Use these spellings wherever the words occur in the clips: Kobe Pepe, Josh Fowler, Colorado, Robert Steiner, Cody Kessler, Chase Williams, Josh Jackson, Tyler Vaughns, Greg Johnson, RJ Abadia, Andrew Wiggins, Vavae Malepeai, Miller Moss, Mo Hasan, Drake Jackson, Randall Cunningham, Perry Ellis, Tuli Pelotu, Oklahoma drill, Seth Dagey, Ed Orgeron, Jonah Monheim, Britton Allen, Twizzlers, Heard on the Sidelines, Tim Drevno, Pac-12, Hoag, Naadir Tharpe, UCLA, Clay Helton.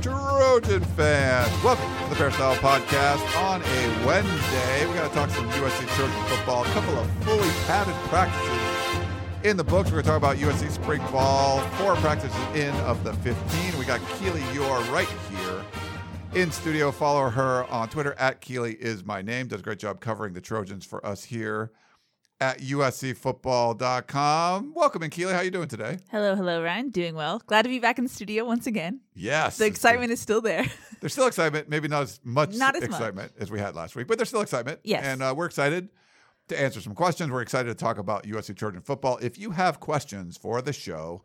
Trojan fans, welcome to the Peristyle Podcast on a Wednesday. We're going to talk some USC Trojan football, a couple of fully padded practices in the books. We're going to talk about USC spring ball, 4 practices in of the 15. We got Keely Yor right here in studio. Follow her on Twitter at Keely is my name. Does a great job covering the Trojans for us here at uscfootball.com. Welcome in, Keely. How are you doing today? Hello, Ryan. Doing well. Glad to be back in the studio once again. Yes. The excitement is still there. There's still excitement. Maybe not as much excitement as we had last week, but there's still excitement. Yes. And we're excited to answer some questions. We're excited to talk about USC Trojan football. If you have questions for the show,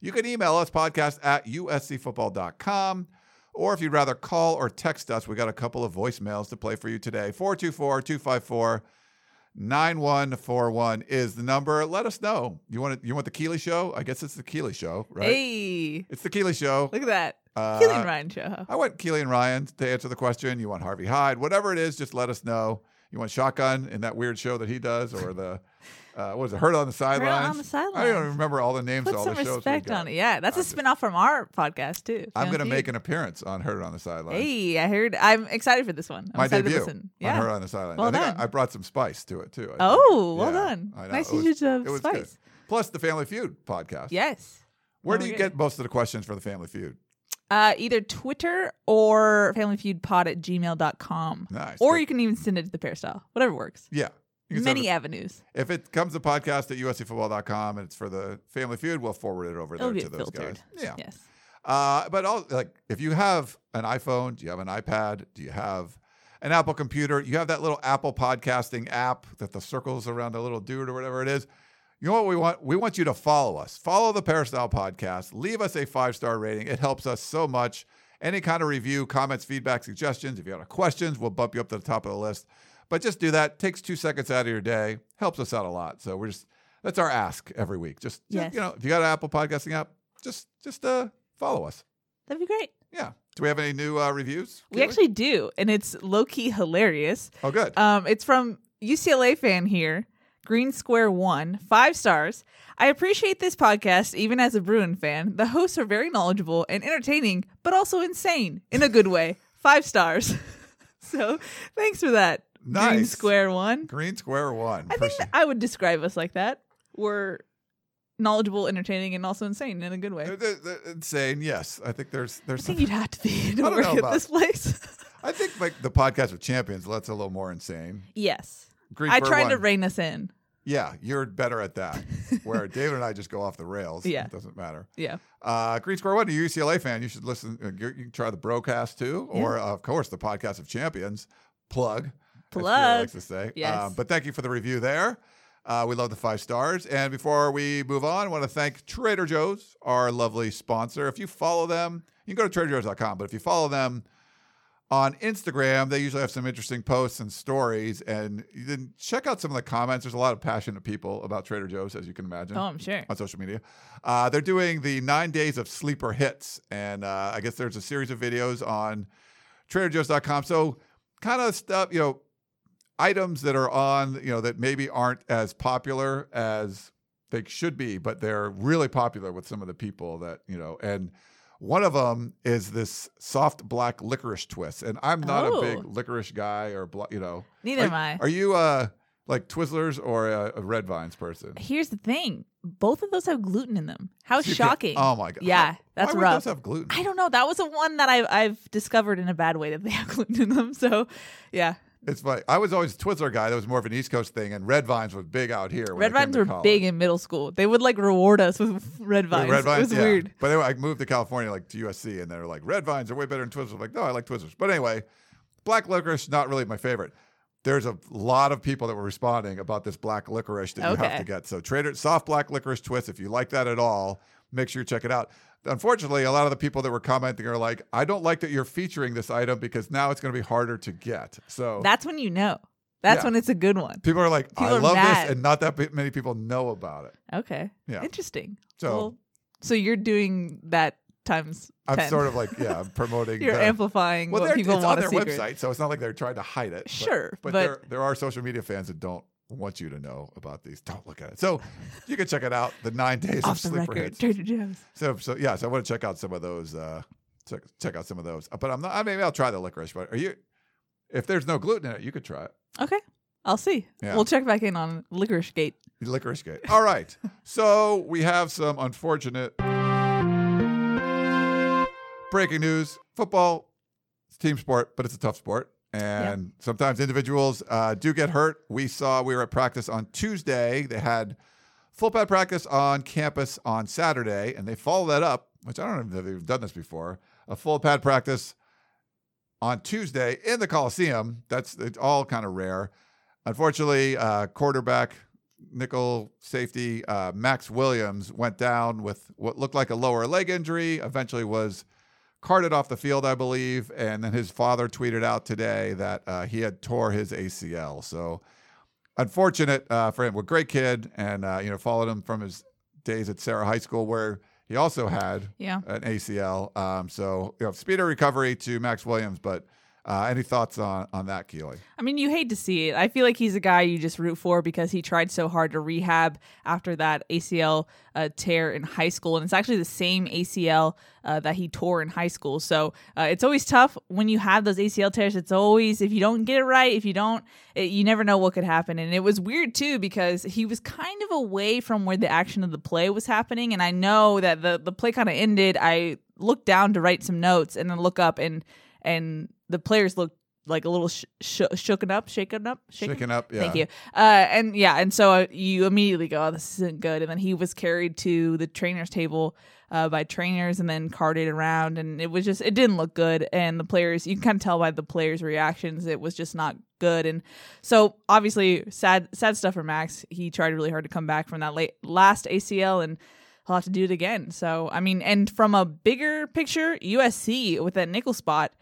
you can email us, podcast at uscfootball.com. Or if you'd rather call or text us, we got a couple of voicemails to play for you today. 424-254 9141 is the number. Let us know. You want the Keely Show? I guess it's the Keely Show, right? Hey. It's the Keely Show. Look at that. Keely and Ryan Show. I want Keely and Ryan to answer the question. You want Harvey Hyde. Whatever it is, just let us know. You want Shotgun in that weird show that he does, or the Heard on the Sidelines? Heard on the Sidelines. I don't even remember all the names of all the shows. Put some respect on it. Yeah, that's a spinoff from our podcast, too. I'm going to make an appearance on Heard on the Sidelines. Hey, I heard. I'm excited for this one. My debut on Heard on the Sidelines. Well done. I brought some spice to it, too. Oh, well done. Nice you did some spice. Good. Plus, the Family Feud podcast. Yes. Where do you get most of the questions for the Family Feud? Either Twitter or familyfeudpod@gmail.com. Nice. Or you can even send it to the Peristyle. Whatever works. Yeah. Many avenues. If it comes to podcast at uscfootball.com and it's for the Family Feud, we'll forward it over there to those guys. Yeah. Yes. But if you have an iPhone, do you have an iPad? Do you have an Apple computer? You have that little Apple podcasting app that the circles around the little dude or whatever it is. You know what we want? We want you to follow us. Follow the Peristyle Podcast. Leave us a 5-star rating. It helps us so much. Any kind of review, comments, feedback, suggestions. If you have questions, we'll bump you up to the top of the list. But just do that. Takes 2 seconds out of your day. Helps us out a lot. So that's our ask every week. Just if you got an Apple podcasting app, just follow us. That'd be great. Yeah. Do we have any new reviews? We actually do, and it's low-key hilarious. Oh, good. It's from UCLA fan here. Green Square 1, 5 stars. I appreciate this podcast, even as a Bruin fan. The hosts are very knowledgeable and entertaining, but also insane in a good way. 5 stars. So thanks for that. Nice. Green Square 1. Green Square 1. I think I would describe us like that. We're knowledgeable, entertaining, and also insane in a good way. They're insane, yes. I think there's. I think you'd have to be to work at this place. I think the podcast with champions lets a little more insane. Yes. I tried to rein us in. Yeah, you're better at that. Where David and I just go off the rails. Yeah. It doesn't matter. Yeah. Green Square 1, a UCLA fan, you should listen. You can try the broadcast too, or of course the podcast of champions. Plug. As Peter likes to say. Yes. But thank you for the review there. We love the 5 stars. And before we move on, I want to thank Trader Joe's, our lovely sponsor. If you follow them, you can go to traderjoes.com. But if you follow them on Instagram, they usually have some interesting posts and stories, and you can check out some of the comments. There's a lot of passionate people about Trader Joe's, as you can imagine. Oh, I'm sure. On social media. They're doing the 9 days of sleeper hits, and I guess there's a series of videos on TraderJoe's.com. So kind of stuff, items that are on, that maybe aren't as popular as they should be, but they're really popular with some of the people that, and one of them is this soft black licorice twist, and I'm not a big licorice guy or Neither am I. Are you like Twizzlers or a Red Vines person? Here's the thing: both of those have gluten in them. How shocking! Oh my god! Yeah, that's rough. Why would those have gluten? I don't know. That was the one that I've discovered in a bad way that they have gluten in them. So, yeah. It's funny. I was always a Twizzler guy. That was more of an East Coast thing, and Red Vines was big out here. Red Vines were big in middle school. They would reward us with Red Vines. Red Vines, it was weird. But I moved to California, to USC, and they're like, Red Vines are way better than Twizzlers. I'm like, no, I like Twizzlers. But anyway, black licorice, not really my favorite. There's a lot of people that were responding about this black licorice that you have to get. So soft black licorice twist, if you like that at all, make sure you check it out. Unfortunately, a lot of the people that were commenting are like, I don't like that you're featuring this item because now it's going to be harder to get. So that's when you know. That's when it's a good one. People are like, I love this, and not that many people know about it. Okay. Yeah. Interesting. So, well, so you're doing that times 10. I'm sort of like, I'm promoting. You're amplifying what people want to see. It's on their website, so it's not like they're trying to hide it. Sure. But there are social media fans that don't want you to know about these. Don't look at it. So you can check it out. The 9 days of sleeper hits. Trader Joe's. So I want to check out some of those. Check out some of those. But I'm not. I mean, I'll try the licorice. But if there's no gluten in it, you could try it. Okay, I'll see. Yeah. We'll check back in on Licorice Gate. Licorice Gate. All right. So we have some unfortunate breaking news. Football, it's a team sport, but it's a tough sport. And sometimes individuals do get hurt. We were at practice on Tuesday. They had full pad practice on campus on Saturday, and they followed that up, which I don't know if they've done this before, a full pad practice on Tuesday in the Coliseum. It's all kind of rare. Unfortunately, quarterback, nickel safety, Max Williams went down with what looked like a lower leg injury, eventually was carted off the field, I believe, and then his father tweeted out today that he had tore his ACL. So unfortunate for him. Well, great kid, and followed him from his days at Sarah High School, where he also had an ACL. Speed of recovery to Max Williams. But any thoughts on that, Keely? I mean, you hate to see it. I feel like he's a guy you just root for because he tried so hard to rehab after that ACL tear in high school. And it's actually the same ACL that he tore in high school. So it's always tough when you have those ACL tears. It's always, if you don't get it right, you never know what could happen. And it was weird too, because he was kind of away from where the action of the play was happening. And I know that the play kind of ended. I looked down to write some notes and then look up and the players looked like a little shaken up. Yeah. Thank you. And so you immediately go, oh, this isn't good. And then he was carried to the trainer's table by trainers and then carted around. And it was just, it didn't look good. And the players, you can kind of tell by the players' reactions, it was just not good. And so obviously sad stuff for Max. He tried really hard to come back from that last ACL, and he'll have to do it again. So, I mean, and from a bigger picture, USC with that nickel spot,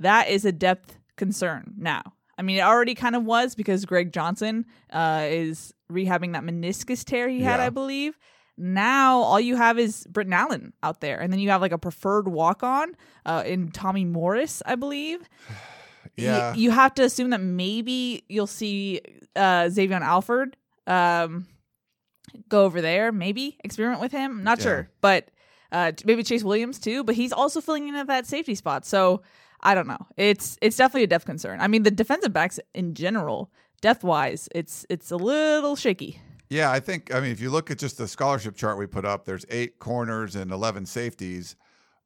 that is a depth concern now. I mean, it already kind of was because Greg Johnson is rehabbing that meniscus tear he had, I believe. Now all you have is Britton Allen out there. And then you have like a preferred walk-on in Tommy Morris, I believe. Yeah. You have to assume that maybe you'll see Xavion Alford go over there, maybe experiment with him. Not sure. But maybe Chase Williams too. But he's also filling in at that safety spot. So I don't know. It's definitely a depth concern. I mean, the defensive backs in general, depth-wise, it's a little shaky. Yeah, I think, I mean, if you look at just the scholarship chart we put up, there's 8 corners and 11 safeties.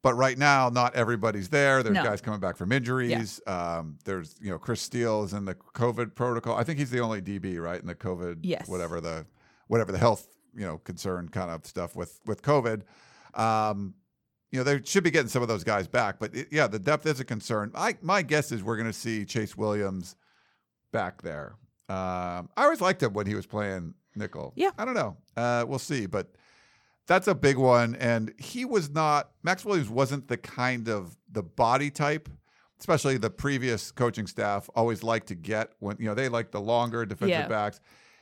But right now, not everybody's there. There's guys coming back from injuries. Yeah. There's, Chris Steele is in the COVID protocol. I think he's the only DB, right, in the COVID, whatever the health, concern kind of stuff with COVID. They should be getting some of those guys back. But, the depth is a concern. My guess is we're going to see Chase Williams back there. I always liked him when he was playing nickel. Yeah. I don't know. We'll see. But that's a big one. And Max Williams wasn't the kind of the body type, especially the previous coaching staff always liked to get when, they liked the longer defensive backs.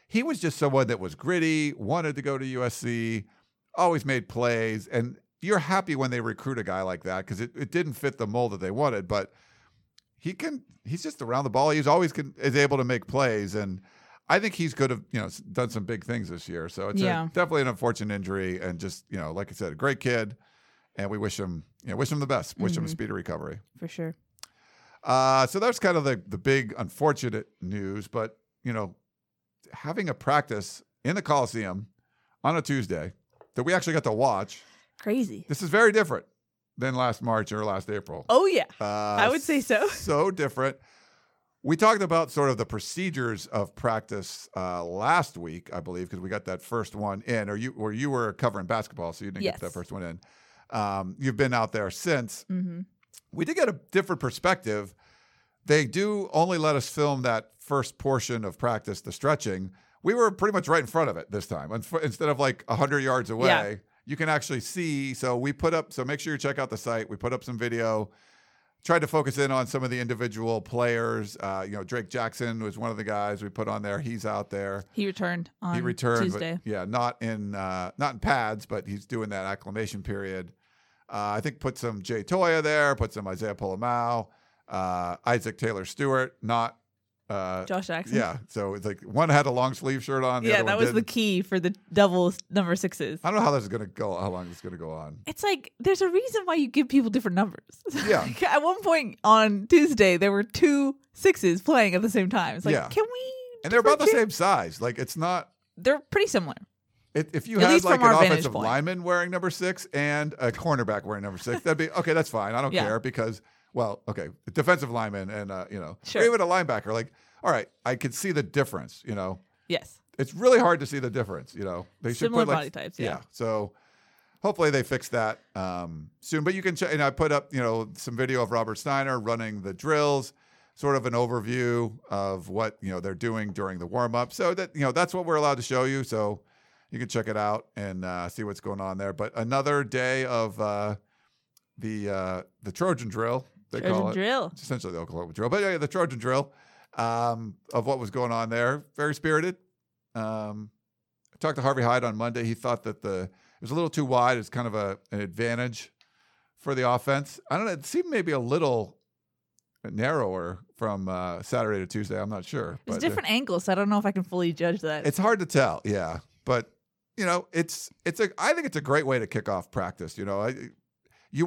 He was just someone that was gritty, wanted to go to USC, always made plays. And you're happy when they recruit a guy like that because it didn't fit the mold that they wanted, but he's just around the ball. He's always is able to make plays, and I think he's could have done some big things this year. So it's definitely an unfortunate injury, and just like I said, a great kid, and we wish him the best, wish him a speedy recovery for sure. So that's kind of the big unfortunate news, but having a practice in the Coliseum on a Tuesday that we actually got to watch. Crazy. This is very different than last March or last April. Oh, yeah. I would say so. So different. We talked about sort of the procedures of practice last week, I believe, because we got that first one in, or you were covering basketball, so you didn't get that first one in. You've been out there since. Mm-hmm. We did get a different perspective. They do only let us film that first portion of practice, the stretching. We were pretty much right in front of it this time, instead of like 100 yards away. Yeah. you can actually see. So we put up, so make sure you check out the site. We put up some video, tried to focus in on some of the individual players. Drake Jackson was one of the guys we put on there. He's out there. He returned on Tuesday. But, not in pads, but he's doing that acclimation period. I think put some Jay Toya there, put some Isaiah Pola-Mao, Isaac Taylor Stewart, not Josh Jackson. Yeah, so it's like one had a long sleeve shirt on. The other that one was didn't. The key for the Devils number 6s. I don't know how this is gonna go. How long this is gonna go on? It's like there's a reason why you give people different numbers. Yeah. Like, at one point on Tuesday, there were 2 6s playing at the same time. It's like, can we? And they're about the same size. Like it's not. They're pretty similar. If you had like an offensive lineman wearing number 6 and a cornerback wearing number 6, that'd be okay. That's fine. I don't care because, defensive lineman and or even a linebacker. Like, all right, I could see the difference. Yes, it's really hard to see the difference. They should similar put, body types. Yeah. So hopefully they fix that soon. But you can check. And I put up some video of Robert Steiner running the drills, sort of an overview of what they're doing during the warm up. So that that's what we're allowed to show you. So. You can check it out and see what's going on there. But another day of the Trojan drill. It's essentially the Oklahoma drill. But the Trojan drill of what was going on there. Very spirited. I talked to Harvey Hyde on Monday. He thought that it was a little too wide. It's kind of an advantage for the offense. I don't know. It seemed maybe a little narrower from Saturday to Tuesday. I'm not sure. It's different angles. So I don't know if I can fully judge that. It's hard to tell. Yeah. But I think it's a great way to kick off practice. You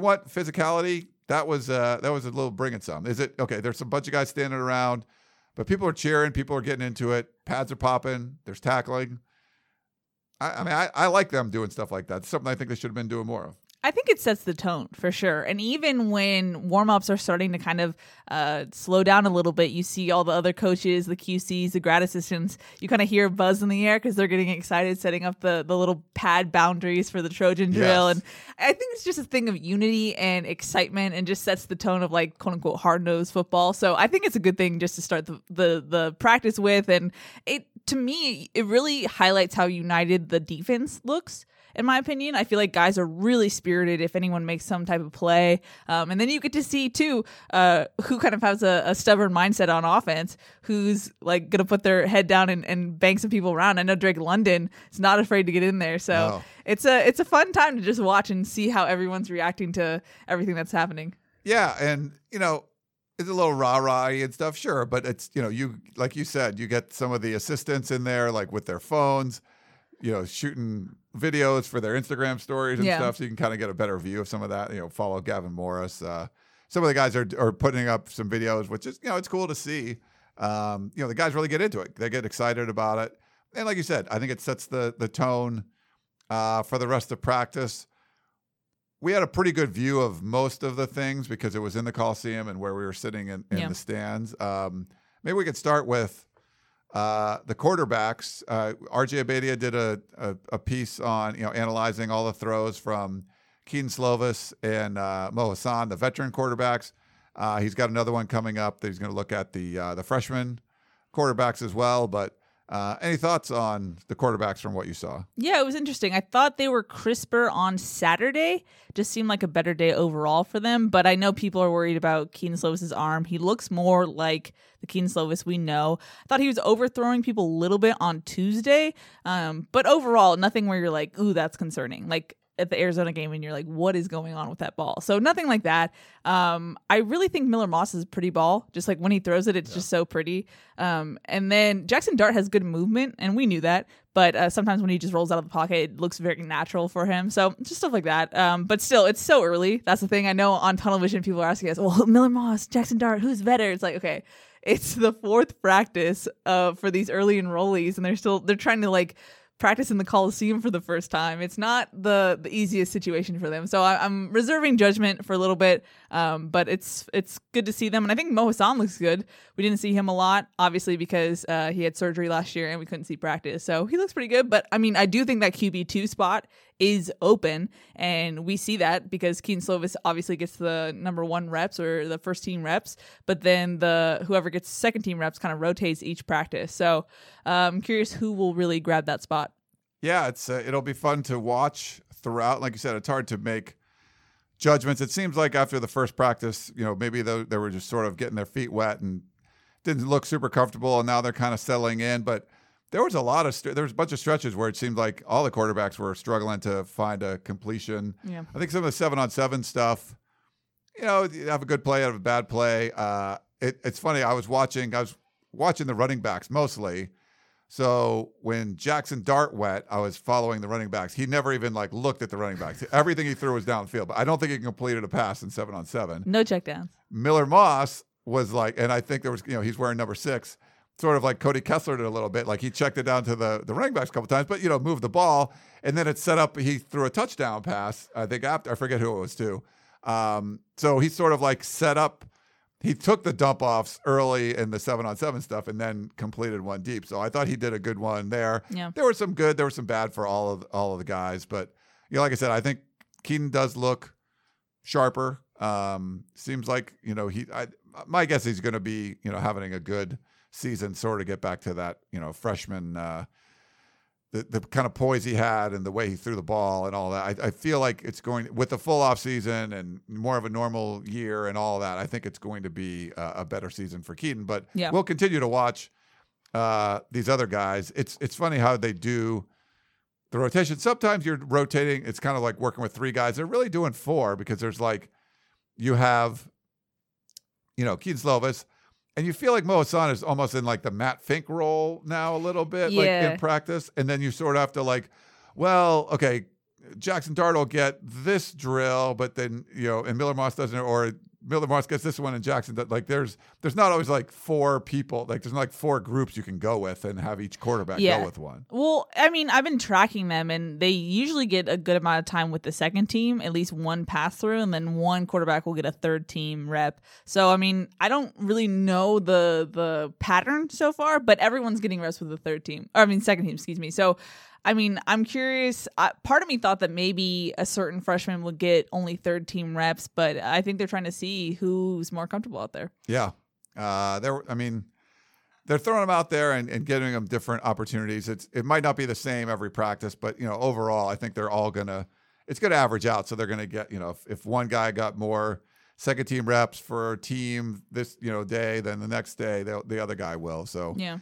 want physicality. That was a little bringing some. Is it okay? There's a bunch of guys standing around, but people are cheering. People are getting into it. Pads are popping. There's tackling. I like them doing stuff like that. It's something I think they should have been doing more of. I think it sets the tone for sure. And even when warm-ups are starting to kind of slow down a little bit, you see all the other coaches, the QCs, the grad assistants, you kind of hear a buzz in the air because they're getting excited, setting up the little pad boundaries for the Trojan drill. Yes. And I think it's just a thing of unity and excitement and just sets the tone of like, quote-unquote, hard-nosed football. So I think it's a good thing just to start the practice with. And to me, it really highlights how united the defense looks. In my opinion, I feel like guys are really spirited if anyone makes some type of play. And then you get to see, too, who kind of has a stubborn mindset on offense, who's like going to put their head down and bang some people around. I know Drake London is not afraid to get in there. So it's a fun time to just watch and see how everyone's reacting to everything that's happening. Yeah. And, it's a little rah-rah and stuff, sure. But it's, you like you said, you get some of the assistants in there, like with their phones, shooting videos for their Instagram stories and stuff. So you can kind of get a better view of some of that, follow Gavin Morris. Some of the guys are putting up some videos, which is, it's cool to see. The guys really get into it. They get excited about it. And like you said, I think it sets the tone for the rest of practice. We had a pretty good view of most of the things because it was in the Coliseum and where we were sitting in the stands. Maybe we could start with the quarterbacks. RJ Abadia did a piece on analyzing all the throws from Keenan Slovis and Mo Hasan, the veteran quarterbacks. He's got another one coming up that he's going to look at the freshman quarterbacks as well. But any thoughts on the quarterbacks from what you saw? Yeah, it was interesting. I thought they were crisper on Saturday. Just seemed like a better day overall for them. But I know people are worried about Keenan Slovis's arm. He looks more like the Keenan Slovis we know. I thought he was overthrowing people a little bit on Tuesday. But overall, nothing where you're like, ooh, that's concerning. Like at the Arizona game and you're like, what is going on with that ball? So nothing like that. I really think Miller Moss is a pretty ball. Just like when he throws it, it's just so pretty. And then Jackson Dart has good movement, and we knew that. But sometimes when he just rolls out of the pocket, it looks very natural for him. So just stuff like that. But still, it's so early. That's the thing. I know on Tunnel Vision, people are asking us, well, Miller Moss, Jackson Dart, who's better? It's like, okay, it's the fourth practice for these early enrollees, and they're trying to like practice in the Coliseum for the first time. It's not the easiest situation for them. So I'm reserving judgment for a little bit, but it's good to see them. And I think Mo Hasan looks good. We didn't see him a lot, obviously, because he had surgery last year and we couldn't see practice. So he looks pretty good. But I mean, I do think that QB2 spot is open, and we see that because Keenan Slovis obviously gets the number one reps or the first team reps, but then whoever gets second team reps kind of rotates each practice. So I'm curious who will really grab that spot. Yeah, it'll be fun to watch throughout. Like you said, it's hard to make judgments. It seems like after the first practice, you know, maybe they were just sort of getting their feet wet and didn't look super comfortable, and now they're kind of settling in. But there was a lot of there was a bunch of stretches where it seemed like all the quarterbacks were struggling to find a completion. Yeah. I think some of the 7-on-7 stuff, you know, you have a good play out of a bad play. It's funny. I was watching the running backs mostly. So when Jackson Dart went, I was following the running backs. He never even like looked at the running backs. Everything he threw was downfield, but I don't think he completed a pass in 7-on-7. No checkdowns. Miller Moss was like, and I think there was, you know, he's wearing number 6, sort of like Cody Kessler did a little bit. Like he checked it down to the running backs a couple times, but, you know, moved the ball. And then it set up, he threw a touchdown pass, I think after, I forget who it was to. So he sort of like set up. He took the dump offs early in the 7-on-7 stuff and then completed one deep. So I thought he did a good one there. Yeah. There were some good, there were some bad for all of the guys. But you know, like I said, I think Keaton does look sharper. Seems like, you know, my guess he's going to be, you know, having a good season, sort of get back to that, you know, freshman, the kind of poise he had and the way he threw the ball and all that. I feel like it's going, with the full off season and more of a normal year and all that, I think it's going to be a better season for Keaton. But yeah, we'll continue to watch these other guys. It's funny how they do the rotation. Sometimes you're rotating. It's kind of like working with 3 guys. They're really doing 4 because there's like, you have, you know, Keenan Slovis. And you feel like Mo Hasan is almost in like the Matt Fink role now a little bit, like in practice. And then you sort of have to like, well, okay, Jackson Dart will get this drill, but then, you know, and Miller Moss doesn't, or Miller Moss gets this one and Jackson, like there's not always like 4 people, like there's not like 4 groups you can go with and have each quarterback go with one. Well, I mean, I've been tracking them and they usually get a good amount of time with the second team, at least one pass through, and then one quarterback will get a third team rep. So, I mean, I don't really know the pattern so far, but everyone's getting reps with the second team, excuse me. So, I mean, I'm curious. Part of me thought that maybe a certain freshman would get only third team reps, but I think they're trying to see who's more comfortable out there. Yeah. They're throwing them out there and giving them different opportunities. It might not be the same every practice, but, you know, overall, I think they're all it's going to average out. So they're going to get, you know, if one guy got more second team reps for a team this, you know, day, then the next day, the other guy will. So, yeah.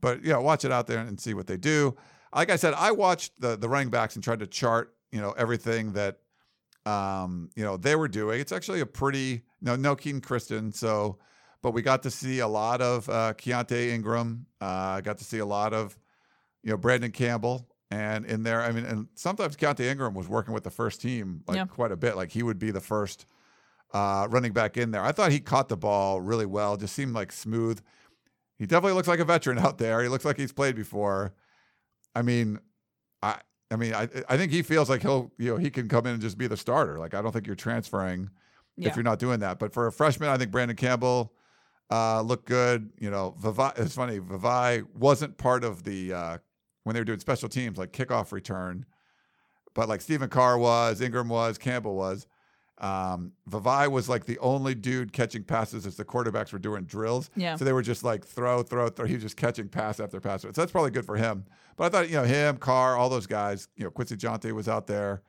But, you know, watch it out there and see what they do. Like I said, I watched the running backs and tried to chart, you know, everything that, you know, they were doing. It's actually a pretty no Keaton Christian. So, but we got to see a lot of Keaontay Ingram. Got to see a lot of, you know, Brandon Campbell, and in there, I mean, and sometimes Keaontay Ingram was working with the first team quite a bit. Like he would be the first running back in there. I thought he caught the ball really well. Just seemed like smooth. He definitely looks like a veteran out there. He looks like he's played before. I mean, I think he feels like he can come in and just be the starter. Like, I don't think you're transferring if you're not doing that. But for a freshman, I think Brandon Campbell looked good. You know, it's funny. Vavai wasn't part of the when they were doing special teams, like kickoff return, but like Stephen Carr was, Ingram was, Campbell was. Vavai was like the only dude catching passes as the quarterbacks were doing drills. Yeah. So they were just like throw. He was just catching pass after pass. So that's probably good for him. But I thought, you know, him, Carr, all those guys, you know, Quincy Jonte was out there.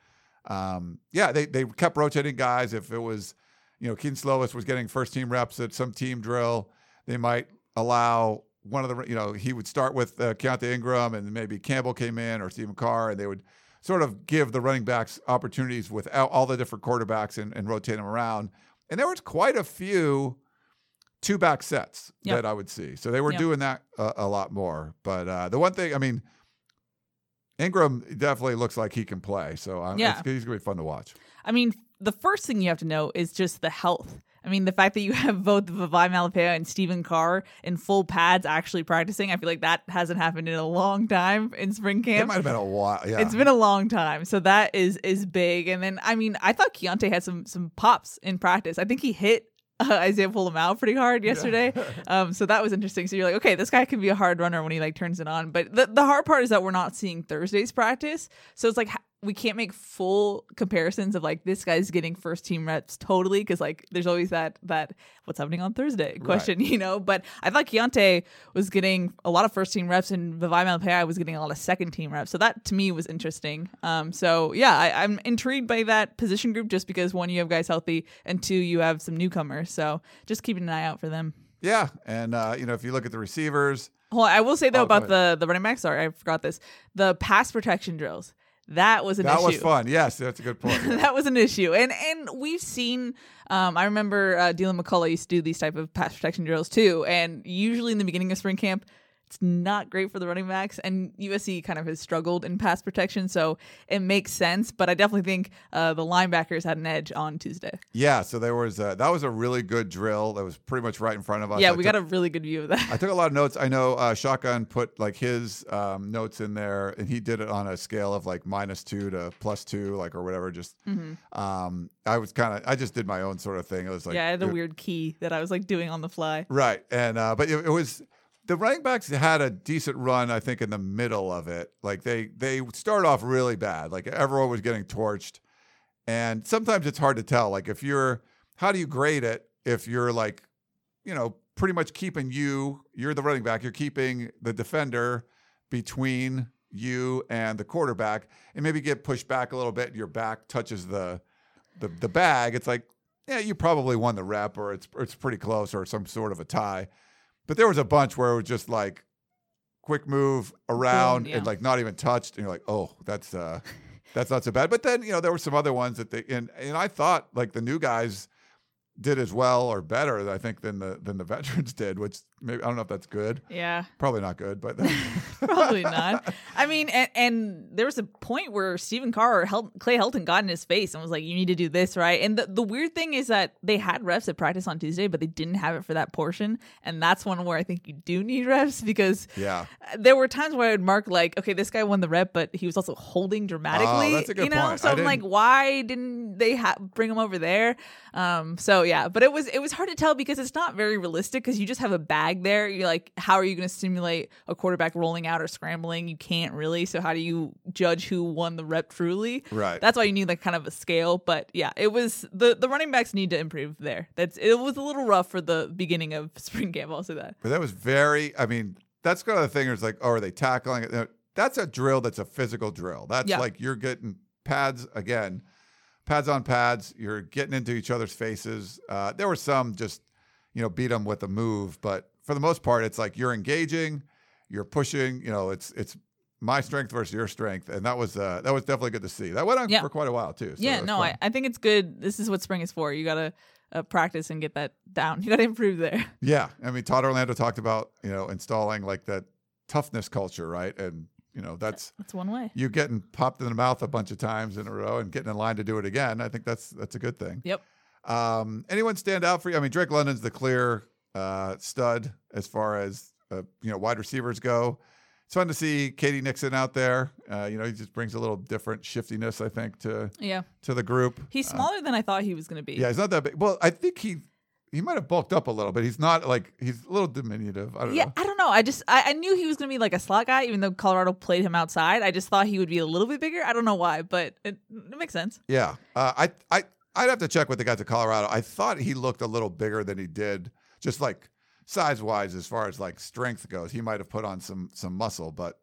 They kept rotating guys. If it was, you know, Keenan Slovis was getting first team reps at some team drill, they might allow one of the, you know, he would start with Keaontay Ingram and maybe Campbell came in or Stephen Carr, and they would sort of give the running backs opportunities without all the different quarterbacks and rotate them around. And there was quite a few 2-back sets that I would see. So they were doing that a lot more. But the one thing, I mean, Ingram definitely looks like he can play. So he's going to be fun to watch. I mean, the first thing you have to know is just the health. I mean, the fact that you have both Vavai Malapaya and Stephen Carr in full pads actually practicing, I feel like that hasn't happened in a long time in spring camp. It might have been a while, yeah. It's been a long time, so that is big. And then, I mean, I thought Keaontay had some pops in practice. I think he hit Isaiah Pola-Mao pretty hard yesterday, so that was interesting. So you're like, okay, this guy can be a hard runner when he like turns it on. But the hard part is that we're not seeing Thursday's practice, so it's like we can't make full comparisons of like this guy's getting first team reps totally, because like there's always that what's happening on Thursday question, right. You know. But I thought Keaontay was getting a lot of first team reps and Vivai Malapai was getting a lot of second team reps. So that to me was interesting. So yeah, I'm intrigued by that position group just because one, you have guys healthy, and two, you have some newcomers. So just keeping an eye out for them. Yeah, and if you look at the receivers. Well, I will say though about the running backs. Sorry, I forgot this. The pass protection drills. That was an issue. That was fun. Yes, that's a good point. That was an issue. And we've seen, I remember Dylan McCullough used to do these type of pass protection drills too. And usually in the beginning of spring camp, it's not great for the running backs. And USC kind of has struggled in pass protection, so it makes sense. But I definitely think the linebackers had an edge on Tuesday. Yeah, so there was that was a really good drill that was pretty much right in front of us. Yeah, we got a really good view of that. I took a lot of notes. I know Shotgun put like his notes in there, and he did it on a scale of like -2 to +2, like or whatever. Just I just did my own sort of thing. It was like, yeah, I had a weird key that I was like doing on the fly. Right, and but it was. The running backs had a decent run, I think, in the middle of it. Like they start off really bad. Like everyone was getting torched, and sometimes it's hard to tell. Like how do you grade it if you're like, pretty much keeping you're the running back, you're keeping the defender between you and the quarterback, and maybe get pushed back a little bit, and your back touches the bag. It's like, yeah, you probably won the rep, or it's pretty close, or some sort of a tie. But there was a bunch where it was just like quick move around and like not even touched. And you're like, oh, that's not so bad. But then, there were some other ones that and I thought like the new guys did as well or better, I think, than the veterans did, which maybe, I don't know if that's good. Yeah. Probably not good, but. Probably not. I mean, and there was a point where Stephen Carr or Clay Helton got in his face and was like, you need to do this, right? And the weird thing is that they had refs at practice on Tuesday, but they didn't have it for that portion. And that's one where I think you do need refs because there were times where I would mark like, okay, this guy won the rep, but he was also holding dramatically. Oh, that's a good point. So I'm like, why didn't they bring him over there? So yeah, but it was hard to tell because it's not very realistic because you just have a bag there. You're like, how are you going to simulate a quarterback rolling out or scrambling? You can't really. So how do you judge who won the rep truly? Right. That's why you need like kind of a scale. But yeah, it was the running backs need to improve there. It was a little rough for the beginning of spring camp. I'll say that. But that was very. I mean, that's kind of the thing. It's like, oh, are they tackling it? That's a drill. That's a physical drill. That's like you're getting pads again. Pads on pads, you're getting into each other's faces. There were some just, beat them with a move, but for the most part, it's like you're engaging, you're pushing. It's my strength versus your strength, and that was definitely good to see. That went on for quite a while too. So yeah, no, I think it's good. This is what spring is for. You gotta practice and get that down. You gotta improve there. Yeah, I mean, Todd Orlando talked about installing like that toughness culture, right? And that's one way. You getting popped in the mouth a bunch of times in a row and getting in line to do it again. I think that's a good thing. Yep. Anyone stand out for you? I mean, Drake London's the clear stud as far as wide receivers go. It's fun to see K.D. Nixon out there. He just brings a little different shiftiness, I think, to the group. He's smaller than I thought he was going to be. Yeah, he's not that big. Well, I think he might have bulked up a little, but he's not like he's a little diminutive. I don't know. Yeah, I don't know. I knew he was going to be like a slot guy, even though Colorado played him outside. I just thought he would be a little bit bigger. I don't know why, but it makes sense. Yeah, I'd have to check with the guys at Colorado. I thought he looked a little bigger than he did, just like size wise, as far as like strength goes. He might have put on some muscle, but.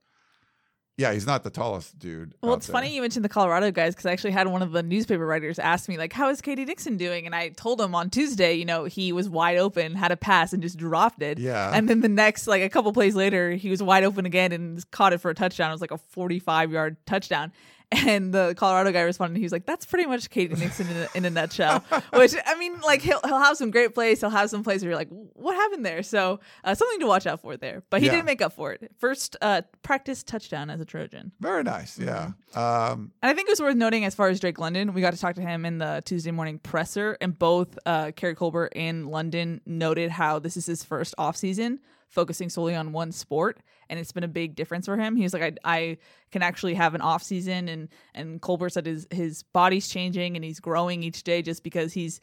Yeah, he's not the tallest dude. Well, it's funny you mentioned the Colorado guys because I actually had one of the newspaper writers ask me, like, how is K.D. Nixon doing? And I told him on Tuesday, he was wide open, had a pass, and just dropped it. Yeah. And then the next, like, a couple plays later, he was wide open again and caught it for a touchdown. It was like a 45-yard touchdown. And the Colorado guy responded, he was like, that's pretty much K.D. Nixon in a nutshell. Which, I mean, like, he'll have some great plays. He'll have some plays where you're like, what happened there? So something to watch out for there. But he did make up for it. First practice touchdown as a Trojan. Very nice, yeah. And I think it was worth noting as far as Drake London, we got to talk to him in the Tuesday morning presser. And both Kerry Colbert and London noted how this is his first offseason, focusing solely on one sport. And it's been a big difference for him. He was like, I can actually have an off season. And Colbert said his body's changing and he's growing each day just because he's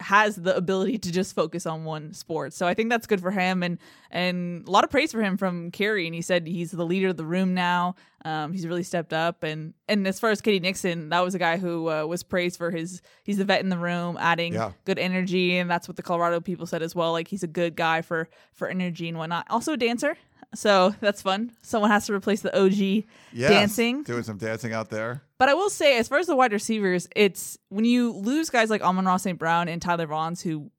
has the ability to just focus on one sport. So I think that's good for him. And a lot of praise for him from Kerry. And he said he's the leader of the room now. He's really stepped up. And as far as K.D. Nixon, that was a guy who was praised for he's the vet in the room, adding good energy. And that's what the Colorado people said as well. Like, he's a good guy for energy and whatnot. Also a dancer. So that's fun. Someone has to replace the OG dancing. Doing some dancing out there. But I will say, as far as the wide receivers, it's when you lose guys like Amon-Ra St. Brown and Tyler Vaughns, who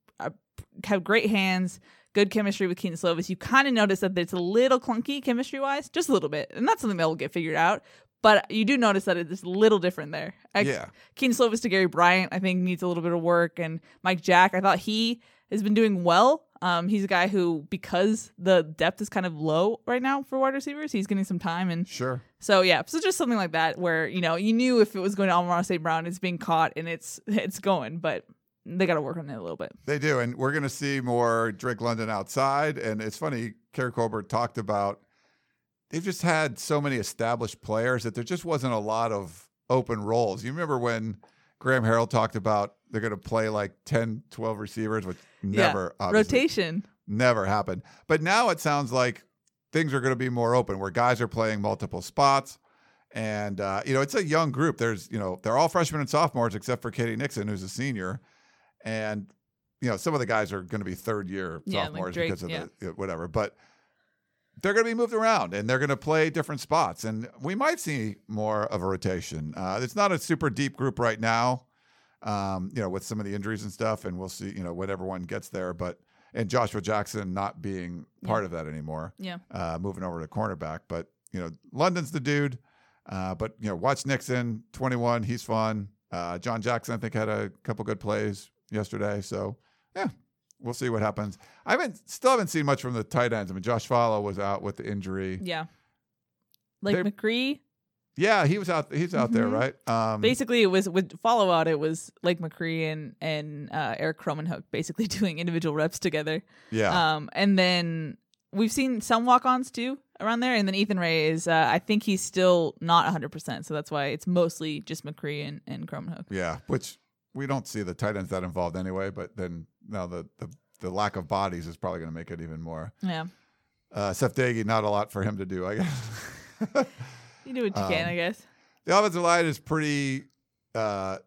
have great hands, good chemistry with Keenan Slovis, you kind of notice that it's a little clunky chemistry-wise, just a little bit. And that's something that will get figured out. But you do notice that it's a little different there. Keenan Slovis to Gary Bryant, I think, needs a little bit of work. And Mike Jack, I thought he has been doing well. He's a guy who, because the depth is kind of low right now for wide receivers, he's getting some time. And sure. So, yeah. So just something like that where, you know, you knew if it was going to Amon-Ra St. Brown, it's being caught and it's going. But they got to work on it a little bit. They do. And we're going to see more Drake London outside. And it's funny, Kerry Colbert talked about they've just had so many established players that there just wasn't a lot of open roles. You remember when Graham Harrell talked about they're going to play like 10, 12 receivers, which never rotation never happened. But now it sounds like things are going to be more open where guys are playing multiple spots. And, you know, it's a young group. There's, you know, they're all freshmen and sophomores except for K.D. Nixon, who's a senior. And, you know, some of the guys are going to be third-year sophomores like Drake, because of the whatever. But they're going to be moved around, and they're going to play different spots. And we might see more of a rotation. It's not a super deep group right now, you know, with some of the injuries and stuff. And we'll see, you know, what everyone gets there. But and Joshua Jackson not being part of that anymore, moving over to cornerback. But, you know, London's the dude. But, you know, watch Nixon, 21. He's fun. John Jackson, I think, had a couple good plays yesterday. So, yeah, we'll see what happens. I still haven't seen much from the tight ends. I mean, Josh Fowler was out with the injury. Yeah. Like McCree? Yeah, he was out. He's out there, right? Basically, it was with follow out. It was like McCree and Eric Cromanhook basically doing individual reps together. Yeah. And then we've seen some walk-ons too around there, and then Ethan Ray is. I think he's still not 100%, so that's why it's mostly just McCree and Cromanhook. Yeah, which we don't see the tight ends that involved anyway. But then now the lack of bodies is probably going to make it even more. Yeah. Seth Dagey, not a lot for him to do, I guess. You do what you can, I guess. The offensive line is pretty, I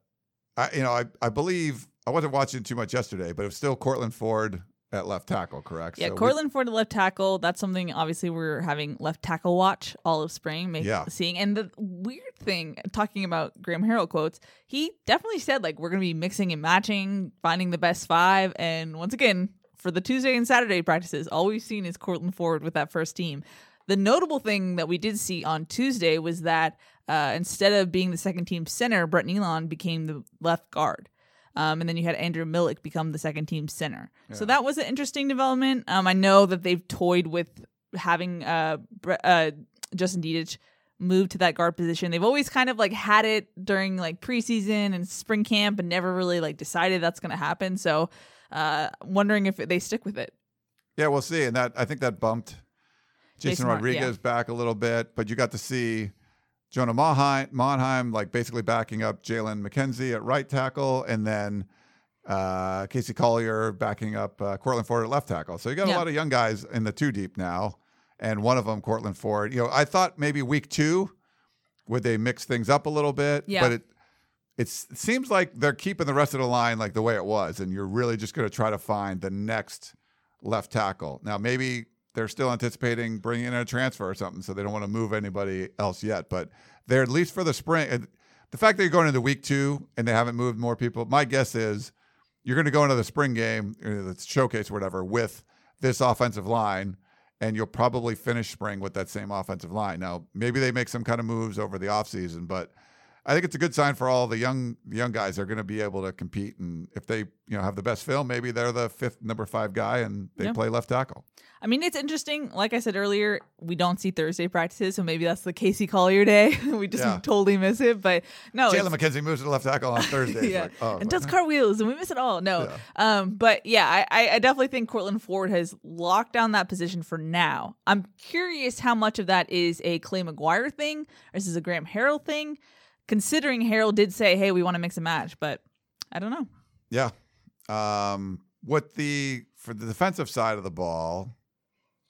believe, I wasn't watching too much yesterday, but it was still Courtland Ford at left tackle, correct? Yeah, so Courtland Ford at left tackle. That's something, obviously, we're having left tackle watch all of spring, seeing. And the weird thing, talking about Graham Harrell quotes, he definitely said, like, we're going to be mixing and matching, finding the best five. And once again, for the Tuesday and Saturday practices, all we've seen is Courtland Ford with that first team. The notable thing that we did see on Tuesday was that instead of being the second team center, Brett Nealon became the left guard. And then you had Andrew Millick become the second team center. Yeah. So that was an interesting development. I know that they've toyed with having Justin Dietich move to that guard position. They've always kind of like had it during like preseason and spring camp and never really like decided that's going to happen. So wondering if they stick with it. Yeah, we'll see. And I think that bumped Jason Rodriguez back a little bit, but you got to see Jonah Monheim like basically backing up Jalen McKenzie at right tackle, and then Casey Collier backing up Courtland Ford at left tackle. So you got a lot of young guys in the two deep now, and one of them, Courtland Ford. You know, I thought maybe week two would they mix things up a little bit, but it seems like they're keeping the rest of the line like the way it was, and you're really just going to try to find the next left tackle. Now maybe they're still anticipating bringing in a transfer or something, so they don't want to move anybody else yet. But they're at least for the spring. The fact that you're going into week two and they haven't moved more people, my guess is you're going to go into the spring game, the showcase or whatever, with this offensive line, and you'll probably finish spring with that same offensive line. Now, maybe they make some kind of moves over the offseason, but I think it's a good sign for all the young guys. They're going to be able to compete, and if they have the best film, maybe they're the number five guy, and they play left tackle. I mean, it's interesting. Like I said earlier, we don't see Thursday practices, so maybe that's the Casey Collier day. We just totally miss it. But no, Jalen McKenzie moves to the left tackle on Thursdays. Like, and does cartwheels, and we miss it all. No, but I definitely think Courtland Ford has locked down that position for now. I'm curious how much of that is a Clay McGuire thing, or is this a Graham Harrell thing? Considering Harrell did say, hey, we want to mix and match, but I don't know. Yeah. For the defensive side of the ball,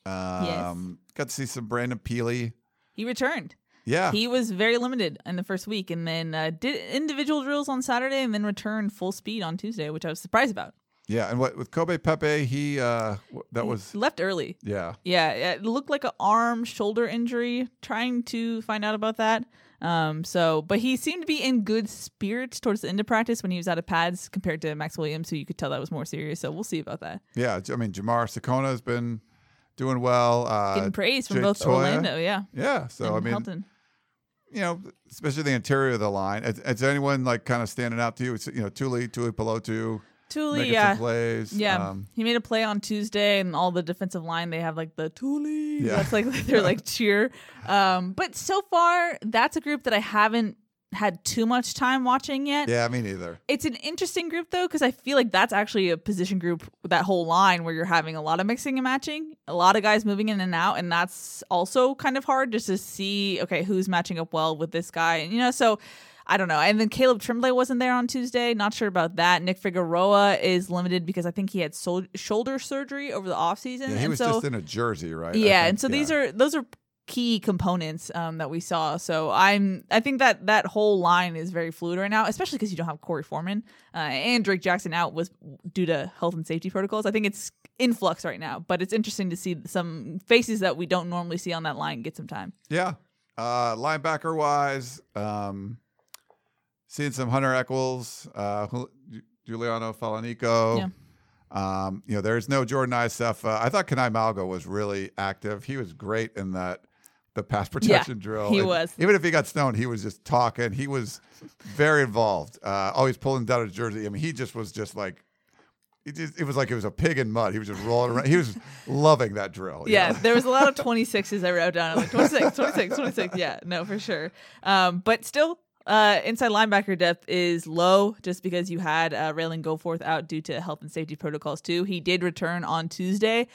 got to see some Brandon Peely. He returned. Yeah. He was very limited in the first week and then did individual drills on Saturday and then returned full speed on Tuesday, which I was surprised about. Yeah, and what with Kobe Pepe, he left early. Yeah. Yeah, it looked like an arm, shoulder injury, trying to find out about that. But he seemed to be in good spirits towards the end of practice when he was out of pads compared to Max Williams, who you could tell that was more serious. So we'll see about that. Yeah, I mean, Jamar Sakona has been doing well. Getting praise from Jake both Toya. Orlando, yeah. Yeah, so and I mean, Helton. You know, especially the interior of the line. Is anyone like kind of standing out to you? It's, you know, Tuli Pelotu. Tuli, yeah. Plays. Yeah. He made a play on Tuesday, and all the defensive line, they have like the Tuli. Yeah. That's like their like cheer. But so far, that's a group that I haven't had too much time watching yet. Yeah, me neither. It's an interesting group, though, because I feel like that's actually a position group, that whole line, where you're having a lot of mixing and matching, a lot of guys moving in and out, and that's also kind of hard just to see, okay, who's matching up well with this guy. And, you know, so I don't know. And then Caleb Tremblay wasn't there on Tuesday. Not sure about that. Nick Figueroa is limited because I think he had shoulder surgery over the offseason. Yeah, he was just in a jersey, right? Yeah, those are key components that we saw. So I think that whole line is very fluid right now, especially because you don't have Corey Foreman and Drake Jackson out was due to health and safety protocols. I think it's in flux right now, but it's interesting to see some faces that we don't normally see on that line get some time. Yeah, linebacker wise. Seeing some Hunter Echols, Giuliano Falanico. Yeah. You know, there's no Jordan Icef. I thought Kanai Malgo was really active. He was great in the pass protection drill. He was. Even if he got stoned, he was just talking. He was very involved. Always pulling down his jersey. I mean, he just was just like, it was like it was a pig in mud. He was just rolling around. He was loving that drill. Yeah, there was a lot of 26s I wrote down. I'm like, 26. Yeah, no, for sure. But still, inside linebacker depth is low just because you had Raylan Goforth out due to health and safety protocols too. He did return on Tuesday,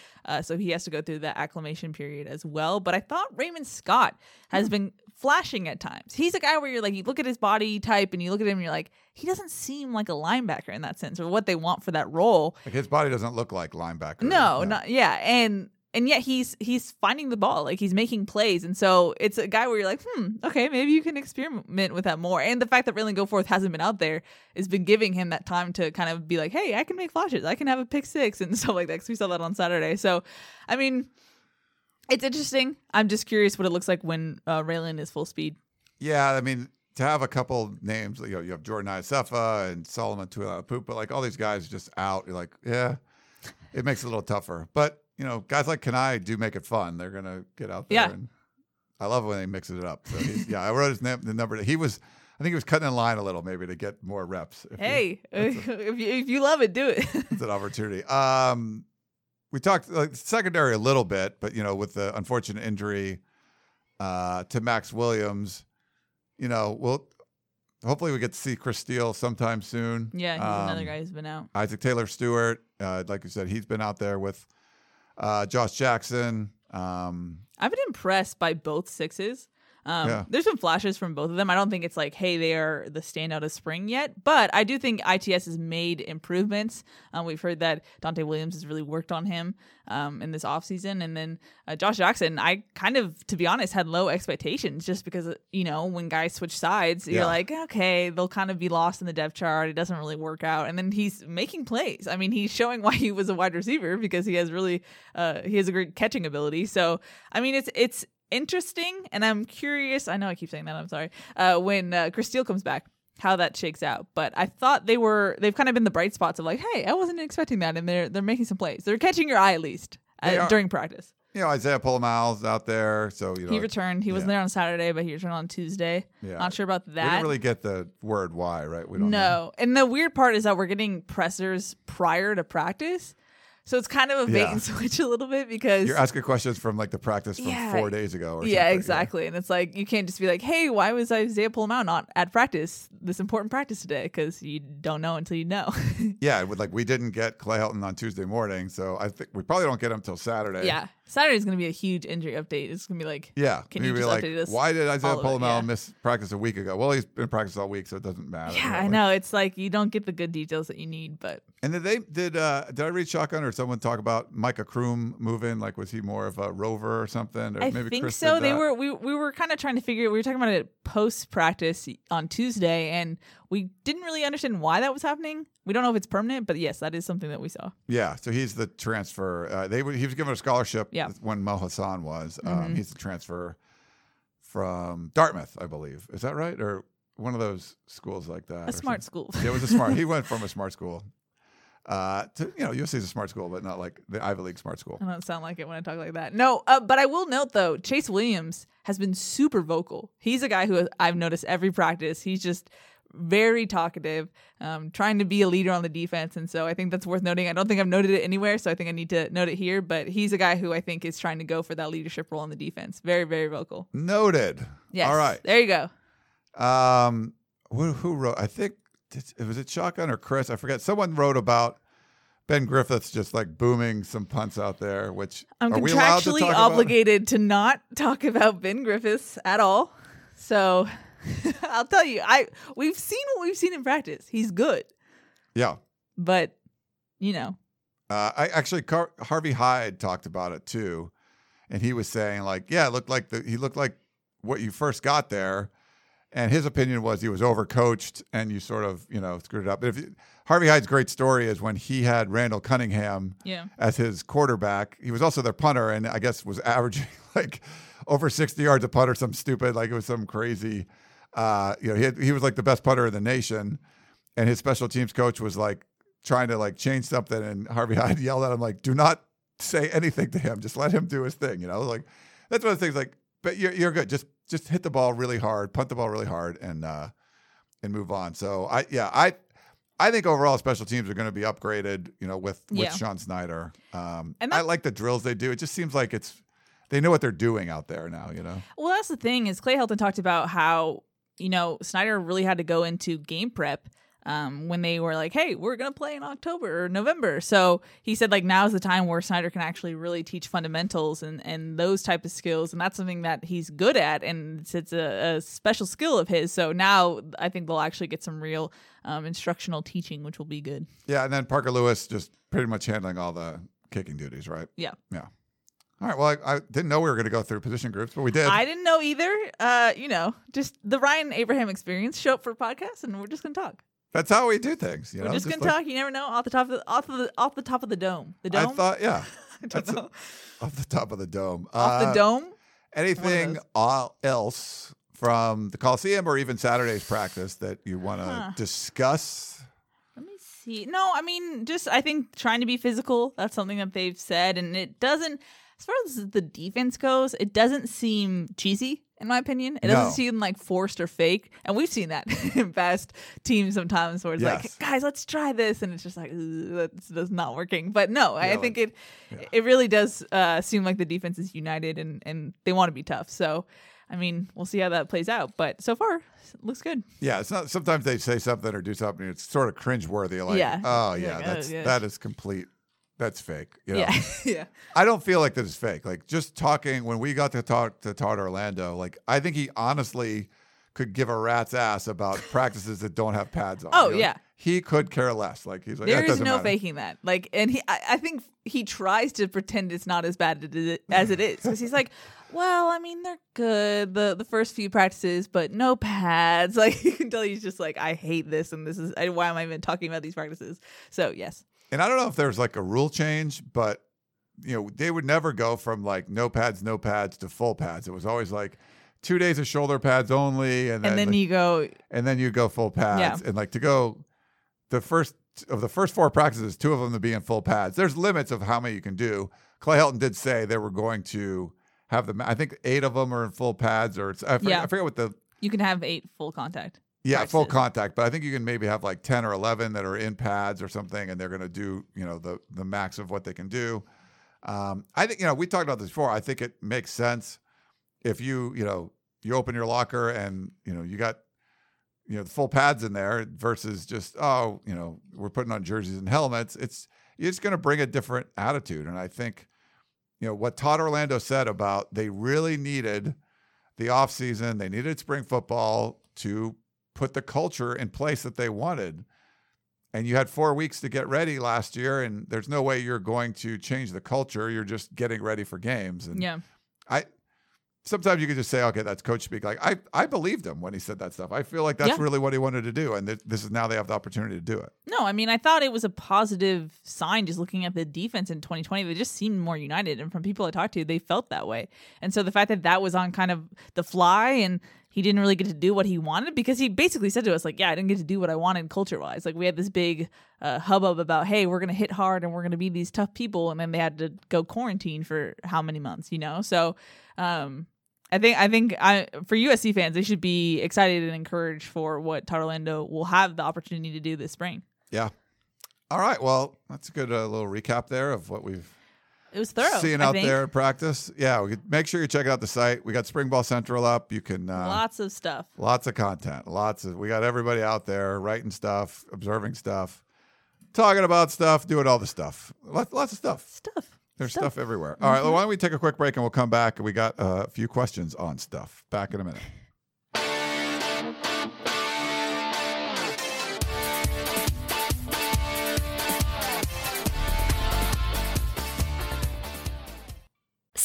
so he has to go through the acclimation period as well. But I thought Raymond Scott has been flashing at times. He's a guy where you're like, you look at his body type and you look at him and you're like, he doesn't seem like a linebacker in that sense or what they want for that role. Like his body doesn't look like linebacker. And yet he's finding the ball, like he's making plays. And so it's a guy where you're like, okay, maybe you can experiment with that more. And the fact that Raylan Goforth hasn't been out there has been giving him that time to kind of be like, hey, I can make flashes. I can have a pick six and stuff like that because we saw that on Saturday. So, I mean, it's interesting. I'm just curious what it looks like when Raylan is full speed. Yeah, I mean, to have a couple names, you know, you have Jordan Iosefa and Solomon Tuilapoop, but like all these guys just out, you're like, yeah, it makes it a little tougher. But you know, guys like Kanai do make it fun. They're going to get out there. Yeah. And I love when they mix it up. So I wrote his name, the number. I think he was cutting in line a little maybe to get more reps. If you love it, do it. It's an opportunity. We talked like secondary a little bit, but, you know, with the unfortunate injury to Max Williams, you know, hopefully we get to see Chris Steele sometime soon. Yeah, he's another guy who's been out. Isaac Taylor Stewart, like you said, he's been out there with Josh Jackson. I've been impressed by both sixes. There's been flashes from both of them. I don't think it's like, hey, they are the standout of spring yet, but I do think ITS has made improvements. We've heard that Dante Williams has really worked on him in this offseason. And then Josh Jackson, I kind of, to be honest, had low expectations just because, you know, when guys switch sides, you're like, okay, they'll kind of be lost in the depth chart. It doesn't really work out. And then he's making plays. I mean, he's showing why he was a wide receiver because he has really, he has a great catching ability. So, I mean, it's interesting, and I'm curious. I know I keep saying that. I'm sorry. When Chris Steele comes back, how that shakes out. But I thought they've kind of been the bright spots of like, hey, I wasn't expecting that, and they're making some plays. They're catching your eye at least during practice. You know, Isaiah Pola-Mao's out there, so you know he returned. He wasn't there on Saturday, but he returned on Tuesday. Yeah. Not sure about that. We didn't really get the word why, right? We don't know. And the weird part is that we're getting pressers prior to practice. So it's kind of a bait and switch a little bit because you're asking questions from like the practice from 4 days ago or something. Exactly. Yeah. And it's like, you can't just be like, hey, why was Isaiah Pola-Mao not at practice, this important practice today? Because you don't know until you know. Yeah. Like we didn't get Clay Helton on Tuesday morning. So I think we probably don't get him until Saturday. Yeah. Saturday's going to be a huge injury update. It's going to be like, can you just like, update us? Why did Isaiah Pola-Mao miss practice a week ago? Well, he's been in practice all week, so it doesn't matter. Yeah, really. I know. It's like you don't get the good details that you need, but. And did I read Shotgun or someone talk about Micah Kroom moving? Like, was he more of a rover or something? Or I think Chris did that. We were kind of trying to figure. We were talking about it post practice on Tuesday, and we didn't really understand why that was happening. We don't know if it's permanent, but yes, that is something that we saw. Yeah, so he's the transfer. He was given a scholarship when Mo Hasan was. He's the transfer from Dartmouth, I believe. Is that right? Or one of those schools like that. A smart school. Yeah, it was a smart. He went from a smart school. USC is a smart school, but not like the Ivy League smart school. I don't sound like it when I talk like that. No, but I will note, though, Chase Williams has been super vocal. He's a guy who I've noticed every practice. He's just very talkative, trying to be a leader on the defense. And so I think that's worth noting. I don't think I've noted it anywhere, so I think I need to note it here. But he's a guy who I think is trying to go for that leadership role on the defense. Very, very vocal. Noted. Yes. All right. There you go. Who wrote? I think. Was it Shotgun or Chris? I forget. Someone wrote about Ben Griffiths just like booming some punts out there, which I'm contractually obligated to not talk about Ben Griffiths at all. So I'll tell you, we've seen what we've seen in practice. He's good. Yeah. But, you know. Harvey Hyde talked about it too. And he was saying like, yeah, it looked like he looked like what you first got there. And his opinion was he was overcoached and you sort of, screwed it up. But Harvey Hyde's great story is when he had Randall Cunningham as his quarterback. He was also their punter and I guess was averaging like over 60 yards a punt or some stupid, like it was some crazy. He was like the best punter in the nation. And his special teams coach was like trying to like change something. And Harvey Hyde yelled at him like, do not say anything to him. Just let him do his thing. Like that's one of the things like, but you're good. Just hit the ball really hard, punt the ball really hard, and move on. So I think overall special teams are going to be upgraded. With Sean Snyder. I like the drills they do. It just seems like they know what they're doing out there now. Well, that's the thing is Clay Helton talked about how Snyder really had to go into game prep when they were like, hey, we're going to play in October or November. So he said like now is the time where Snyder can actually really teach fundamentals and those type of skills. And that's something that he's good at. And it's a special skill of his. So now I think they'll actually get some real instructional teaching, which will be good. Yeah. And then Parker Lewis just pretty much handling all the kicking duties, right? Yeah. Yeah. All right. Well, I didn't know we were going to go through position groups, but we did. I didn't know either. Just the Ryan Abraham experience. Show up for a podcast and we're just going to talk. That's how we do things. We're just gonna talk. You never know. Off the top of the dome. The dome. I thought, yeah. I don't know. Off the top of the dome. Off the dome. Anything else from the Coliseum or even Saturday's practice that you want to discuss? Let me see. No, I mean, just I think trying to be physical. That's something that they've said, and it doesn't. As far as the defense goes, it doesn't seem cheesy. In my opinion, it doesn't seem like forced or fake. And we've seen that in past teams sometimes where it's like, guys, let's try this. And it's just like, that's not working. But no, I think it really does seem like the defense is united and they want to be tough. So, I mean, we'll see how that plays out. But so far, it looks good. Yeah, it's not. Sometimes they say something or do something. It's sort of cringeworthy. Like, that is complete. That's fake. Yeah. I don't feel like that is fake. Like just talking when we got to talk to Todd Orlando, like I think he honestly could give a rat's ass about practices that don't have pads on. Oh yeah. He could care less. Like he's like there is no faking that. Like and I think he tries to pretend it's not as bad as it is because he's like, well, I mean they're good the first few practices, but no pads. Like you can tell he's just like I hate this and this is why am I even talking about these practices? So yes. And I don't know if there's like a rule change, but they would never go from like no pads to full pads. It was always like 2 days of shoulder pads only, and then you go full pads, and like to go the first four practices, two of them to be in full pads. There's limits of how many you can do. Clay Helton did say they were going to have them. I think 8 of them are in full pads, or I forget what you can have 8 full contact. Yeah, full contact, but I think you can maybe have like 10 or 11 that are in pads or something, and they're going to do the max of what they can do. I think we talked about this before. I think it makes sense if you open your locker and you got the full pads in there versus just we're putting on jerseys and helmets. You're just going to bring a different attitude, and I think what Todd Orlando said about they really needed the offseason, they needed spring football to put the culture in place that they wanted. and you had 4 weeks to get ready last year, and there's no way you're going to change the culture. You're just getting ready for games. And yeah, sometimes you can just say, okay, that's coach speak. Like I believed him when he said that stuff. I feel like that's really what he wanted to do. And this is now they have the opportunity to do it. No, I mean, I thought it was a positive sign. Just looking at the defense in 2020, they just seemed more united. And from people I talked to, they felt that way. And so the fact that that was on kind of the fly and he didn't really get to do what he wanted, because he basically said to us, like, yeah, I didn't get to do what I wanted culture wise. Like we had this big hubbub about, hey, we're going to hit hard and we're going to be these tough people. And then they had to go quarantine for how many months, you know? So, I think for USC fans, they should be excited and encouraged for what Todd Orlando will have the opportunity to do this spring. Yeah. All right. Well, that's a good little recap there of what we've seen out there in practice. Yeah. Make sure you check out the site. We got Spring Ball Central up. You can lots of stuff. Lots of content. We got everybody out there writing stuff, observing stuff, talking about stuff, doing all the stuff. Lots of stuff. There's stuff everywhere. All right, well, why don't we take a quick break and we'll come back. We got a few questions on stuff. Back in a minute.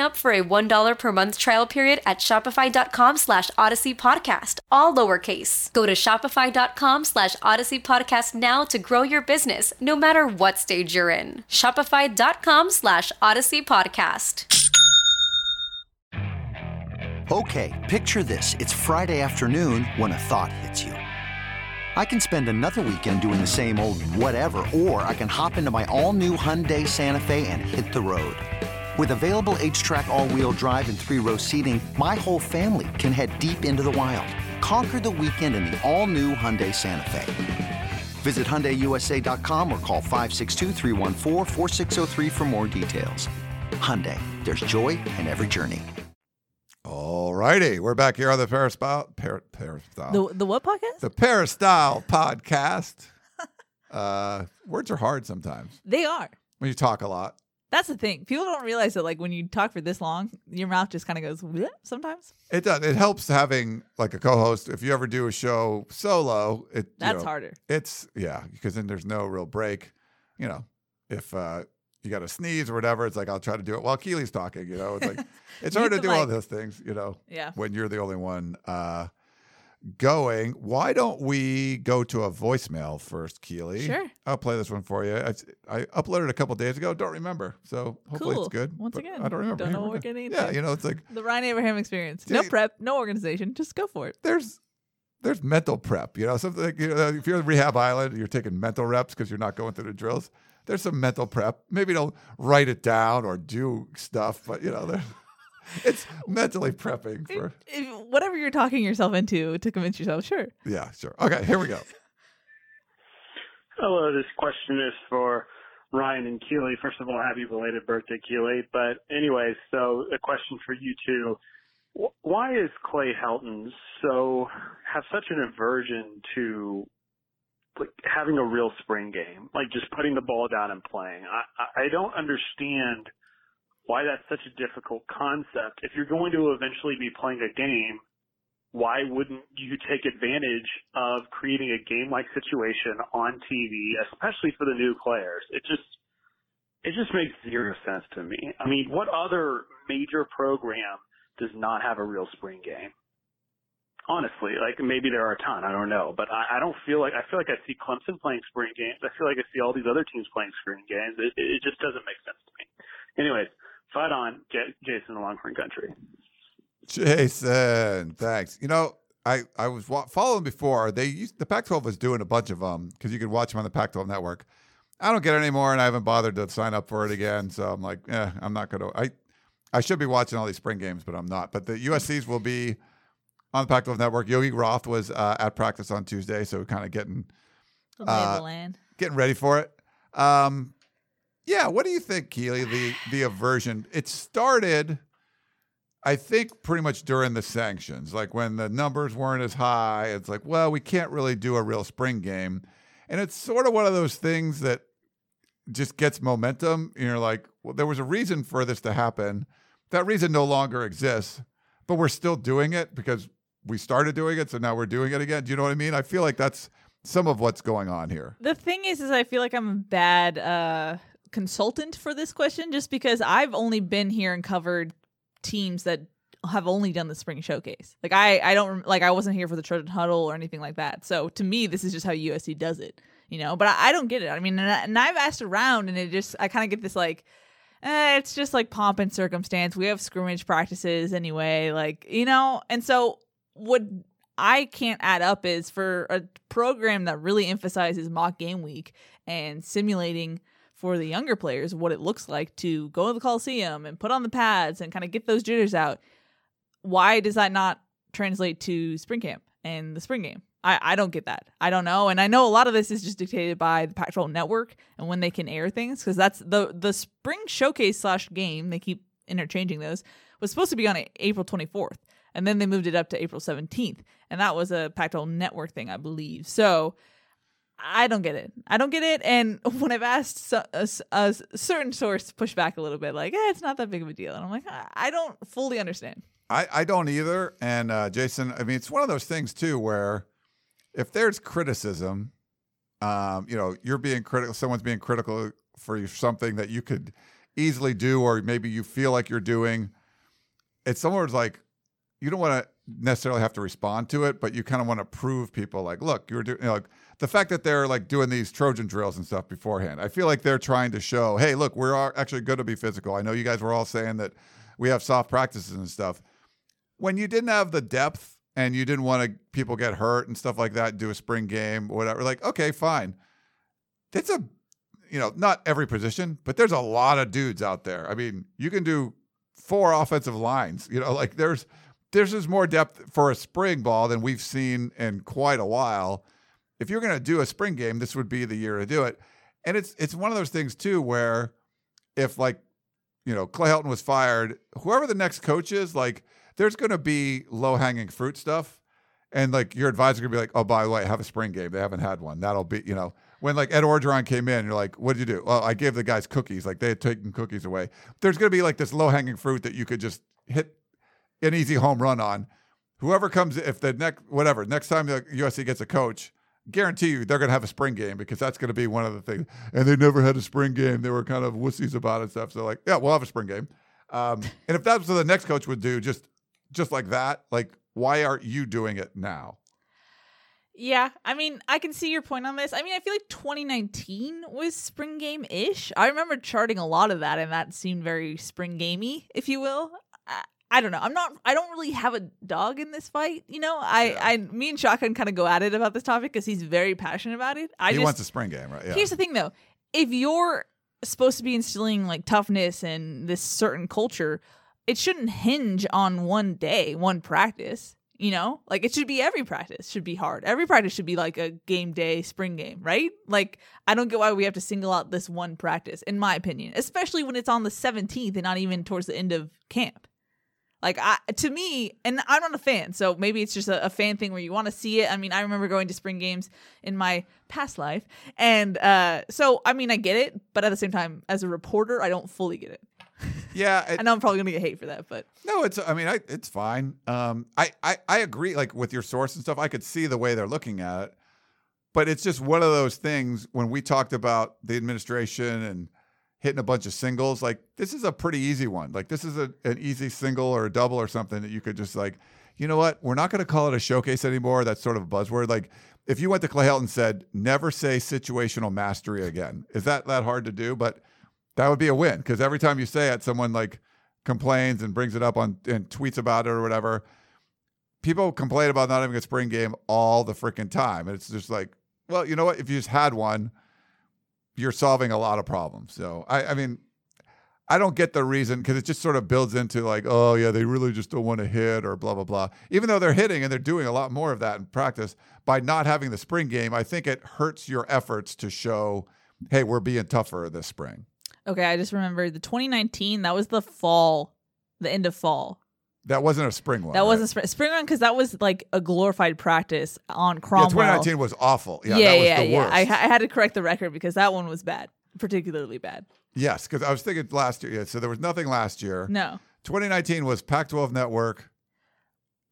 up for a $1 per month trial period at shopify.com/odysseypodcast, all lowercase. Go to shopify.com/odysseypodcast now to grow your business, no matter what stage you're in. Shopify.com/odysseypodcast. Okay, picture this. It's Friday afternoon when a thought hits you. I can spend another weekend doing the same old whatever, or I can hop into my all-new Hyundai Santa Fe and hit the road. With available H-Track all-wheel drive and three-row seating, my whole family can head deep into the wild. Conquer the weekend in the all-new Hyundai Santa Fe. Visit HyundaiUSA.com or call 562-314-4603 for more details. Hyundai, there's joy in every journey. All righty, we're back here on the Peristyle. The what podcast? The Peristyle Podcast. Words are hard sometimes. They are. When you talk a lot. That's the thing. People don't realize that, like, when you talk for this long, your mouth just kind of goes bleh sometimes. It does. It helps having, like, a co-host. If you ever do a show solo, that's harder. It's, yeah, because then there's no real break. You know, if you got to sneeze or whatever, it's like, I'll try to do it while Keely's talking, you know. It's like, it's hard to do all those things, you know, when you're the only one going. Why don't we go to a voicemail first, Keely? Sure. I'll play this one for you. I uploaded it a couple days ago. Don't remember. So hopefully it's good. Once again, I don't remember. Don't know what we're getting into. Yeah, you know, it's like the Ryan Abraham experience. No prep, no organization. Just go for it. There's mental prep, you know, something like, you know, if you're at Rehab Island, you're taking mental reps because you're not going through the drills. There's some mental prep. Maybe don't write it down or do stuff, but, you know, it's mentally prepping for whatever you're talking yourself into to convince yourself. Sure. Yeah, sure. Okay, here we go. Hello, this question is for Ryan and Keely. First of all, happy belated birthday, Keely. But anyway, so a question for you two. Why is Clay Helton have such an aversion to, like, having a real spring game, like just putting the ball down and playing? I don't understand why that's such a difficult concept. If you're going to eventually be playing a game, why wouldn't you take advantage of creating a game-like situation on TV, especially for the new players? It just makes zero sense to me. I mean, what other major program does not have a real spring game. Honestly, like maybe there are a ton, I don't know, but I don't feel like, I feel like I see Clemson playing spring games. I feel like I see all these other teams playing spring games. It just doesn't make sense to me. Anyways, fight on, Jason, the Longhorn Country. Jason, thanks. You know, I was following before. The Pac-12 was doing a bunch of them because you could watch them on the Pac-12 network. I don't get it anymore, and I haven't bothered to sign up for it again. So I'm like, I'm not going to. I should be watching all these spring games, but I'm not. But the USC's will be on the Pac-12 network. Yogi Roth was at practice on Tuesday, so we're kind of getting ready for it. Yeah, what do you think, Keely, the aversion? It started, I think, pretty much during the sanctions. Like when the numbers weren't as high, it's like, well, we can't really do a real spring game. And it's sort of one of those things that just gets momentum. And you're like, well, there was a reason for this to happen. That reason no longer exists, but we're still doing it because we started doing it, so now we're doing it again. Do you know what I mean? I feel like that's some of what's going on here. The thing is I feel like I'm a bad consultant for this question just because I've only been here and covered teams that have only done the spring showcase. Like I don't like I wasn't here for the Trojan huddle or anything like that. So to me, this is just how USC does it, you know, but I don't get it. I mean, and I've asked around and I kind of get this like, it's just like pomp and circumstance. We have scrimmage practices anyway, like, you know, and so what I can't add up is for a program that really emphasizes mock game week and simulating for the younger players what it looks like to go to the Coliseum and put on the pads and kind of get those jitters out. Why does that not translate to spring camp and the spring game? I don't get that. I don't know. And I know a lot of this is just dictated by the Pac-12 network and when they can air things, because that's the spring showcase / game, they keep interchanging those, was supposed to be on April 24th. And then they moved it up to April 17th. And that was a Pac-12 network thing, I believe. So I don't get it. I don't get it. And when I've asked a certain source to push back a little bit, like, it's not that big of a deal. And I'm like, I don't fully understand. I don't either. And Jason, I mean, it's one of those things, too, where if there's criticism, you know, you're being critical, someone's being critical for something that you could easily do or maybe you feel like you're doing. It's someone's like, you don't want to necessarily have to respond to it, but you kind of want to prove people like, look, you were doing, you know, like, the fact that they're like doing these Trojan drills and stuff beforehand. I feel like they're trying to show, hey, look, we're actually good to be physical. I know you guys were all saying that we have soft practices and stuff. When you didn't have the depth and you didn't want to people get hurt and stuff like that, do a spring game or whatever, like, okay, fine. It's a, you know, not every position, but there's a lot of dudes out there. I mean, you can do 4 offensive lines, you know, like there's just more depth for a spring ball than we've seen in quite a while. If you're going to do a spring game, this would be the year to do it. And it's one of those things too, where if like, you know, Clay Helton was fired, whoever the next coach is, like there's going to be low hanging fruit stuff. And like your advisor could be like, oh, by the way, have a spring game. They haven't had one. That'll be, you know, when like Ed Orgeron came in, you're like, what did you do? Well, I gave the guys cookies. Like they had taken cookies away. There's going to be like this low hanging fruit that you could just hit an easy home run on. Whoever comes, if the next time the USC gets a coach, guarantee you they're going to have a spring game because that's going to be one of the things. And they never had a spring game. They were kind of wussies about it and stuff. So like, yeah, we'll have a spring game. And if that's what the next coach would do, just like that, like, why aren't you doing it now? Yeah, I mean, I can see your point on this. I mean, I feel like 2019 was spring game-ish. I remember charting a lot of that, and that seemed very spring gamey, if you will. I don't know. I don't really have a dog in this fight. You know, me and Shotgun kind of go at it about this topic because he's very passionate about it. He wants a spring game, right? Yeah. Here's the thing though. If you're supposed to be instilling like toughness and this certain culture, it shouldn't hinge on one day, one practice, you know, like it should be every practice should be hard. Every practice should be like a game day, spring game, right? Like, I don't get why we have to single out this one practice in my opinion, especially when it's on the 17th and not even towards the end of camp. Like, to me, and I'm not a fan, so maybe it's just a fan thing where you want to see it. I mean, I remember going to spring games in my past life. And so, I mean, I get it. But at the same time, as a reporter, I don't fully get it. Yeah. I know I'm probably going to get hate for that, but. No, it's fine. I agree, like, with your source and stuff. I could see the way they're looking at it. But it's just one of those things when we talked about the administration and hitting a bunch of singles. Like, this is a pretty easy one. Like, this is an easy single or a double or something that you could just, like, you know what? We're not going to call it a showcase anymore. That's sort of a buzzword. Like, if you went to Clay Helton and said, never say situational mastery again, is that hard to do? But that would be a win, because every time you say it, someone, like, complains and brings it up on and tweets about it or whatever. People complain about not having a spring game all the freaking time. And it's just like, well, you know what? If you just had one, you're solving a lot of problems. So, I mean, I don't get the reason, because it just sort of builds into like, oh, yeah, they really just don't want to hit or blah, blah, blah. Even though they're hitting and they're doing a lot more of that in practice, by not having the spring game, I think it hurts your efforts to show, hey, we're being tougher this spring. Okay, I just remembered the 2019, that was the fall, the end of fall. That wasn't a spring one. That wasn't spring one, because that was like a glorified practice on Cromwell. Yeah, 2019 was awful. Yeah, that was the worst. I had to correct the record because that one was bad, particularly bad. Yes, because I was thinking last year. Yeah, so there was nothing last year. No. 2019 was Pac-12 Network.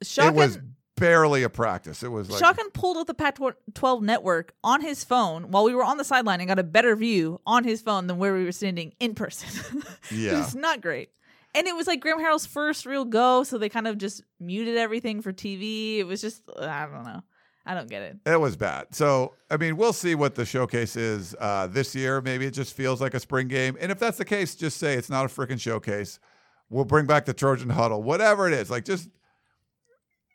Shotgun, it was barely a practice. It was like Shotgun pulled up the Pac-12 Network on his phone while we were on the sideline and got a better view on his phone than where we were standing in person. Yeah. It's not great. And it was like Graham Harrell's first real go, so they kind of just muted everything for TV. It was just, I don't know. I don't get it. It was bad. So, I mean, we'll see what the showcase is this year. Maybe it just feels like a spring game. And if that's the case, just say it's not a freaking showcase. We'll bring back the Trojan huddle, whatever it is. Like, just,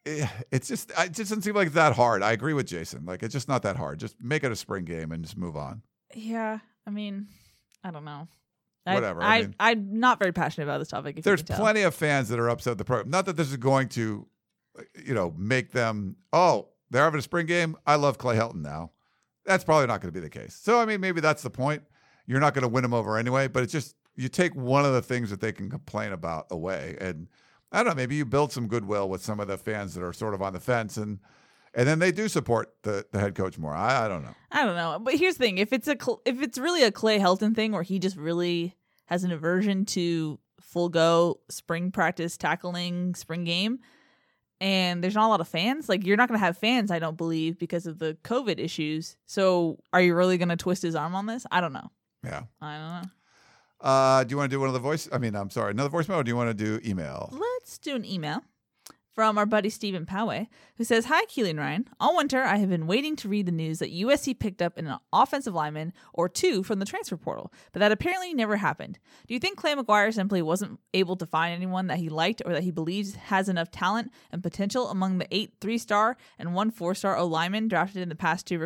it just doesn't seem like it's that hard. I agree with Jason. Like, it's just not that hard. Just make it a spring game and just move on. Yeah. I mean, I don't know. Whatever. I'm not very passionate about this topic. There's plenty of fans that are upset at the program. Not that this is going to, make them, oh, they're having a spring game. I love Clay Helton now. That's probably not going to be the case. So, I mean, maybe that's the point. You're not going to win them over anyway, but it's just, you take one of the things that they can complain about away. And I don't know, maybe you build some goodwill with some of the fans that are sort of on the fence and then they do support the head coach more. I don't know. I don't know. But here's the thing. If it's really a Clay Helton thing where he just really has an aversion to full go spring practice, tackling, spring game, and there's not a lot of fans, like you're not going to have fans, I don't believe, because of the COVID issues. So are you really going to twist his arm on this? I don't know. Yeah. I don't know. Do you want to do another voicemail, or do you want to do email? Let's do an email. From our buddy Stephen Poway, who says, "Hi, Keely and Ryan. All winter, I have been waiting to read the news that USC picked up an offensive lineman or two from the transfer portal, but that apparently never happened. Do you think Clay McGuire simply wasn't able to find anyone that he liked or that he believes has enough talent and potential among the 8 3-star and 1 4-star O linemen drafted in the past two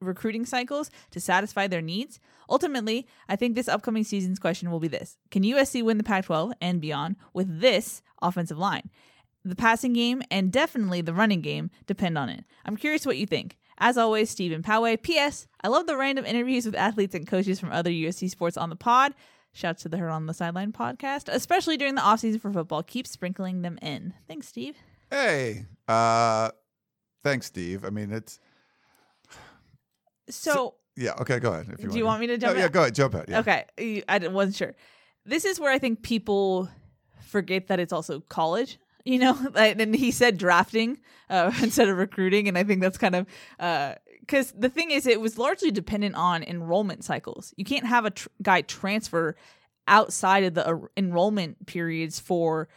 recruiting cycles to satisfy their needs? Ultimately, I think this upcoming season's question will be this: can USC win the Pac-12 and beyond with this offensive line? The passing game, and definitely the running game, depend on it. I'm curious what you think. As always, Stephen Poway. P.S. I love the random interviews with athletes and coaches from other USC sports on the pod. Shouts to the Heard on the Sideline podcast, especially during the offseason for football. Keep sprinkling them in. Thanks, Steve. Hey. Thanks, Steve. I mean, it's... So... Yeah, okay, go ahead. If you want me to jump in? Yeah, go ahead, jump in. Yeah. Okay, I wasn't sure. This is where I think people forget that it's also college. And he said drafting instead of recruiting. And I think that's kind of because the thing is, it was largely dependent on enrollment cycles. You can't have a guy transfer outside of the enrollment periods for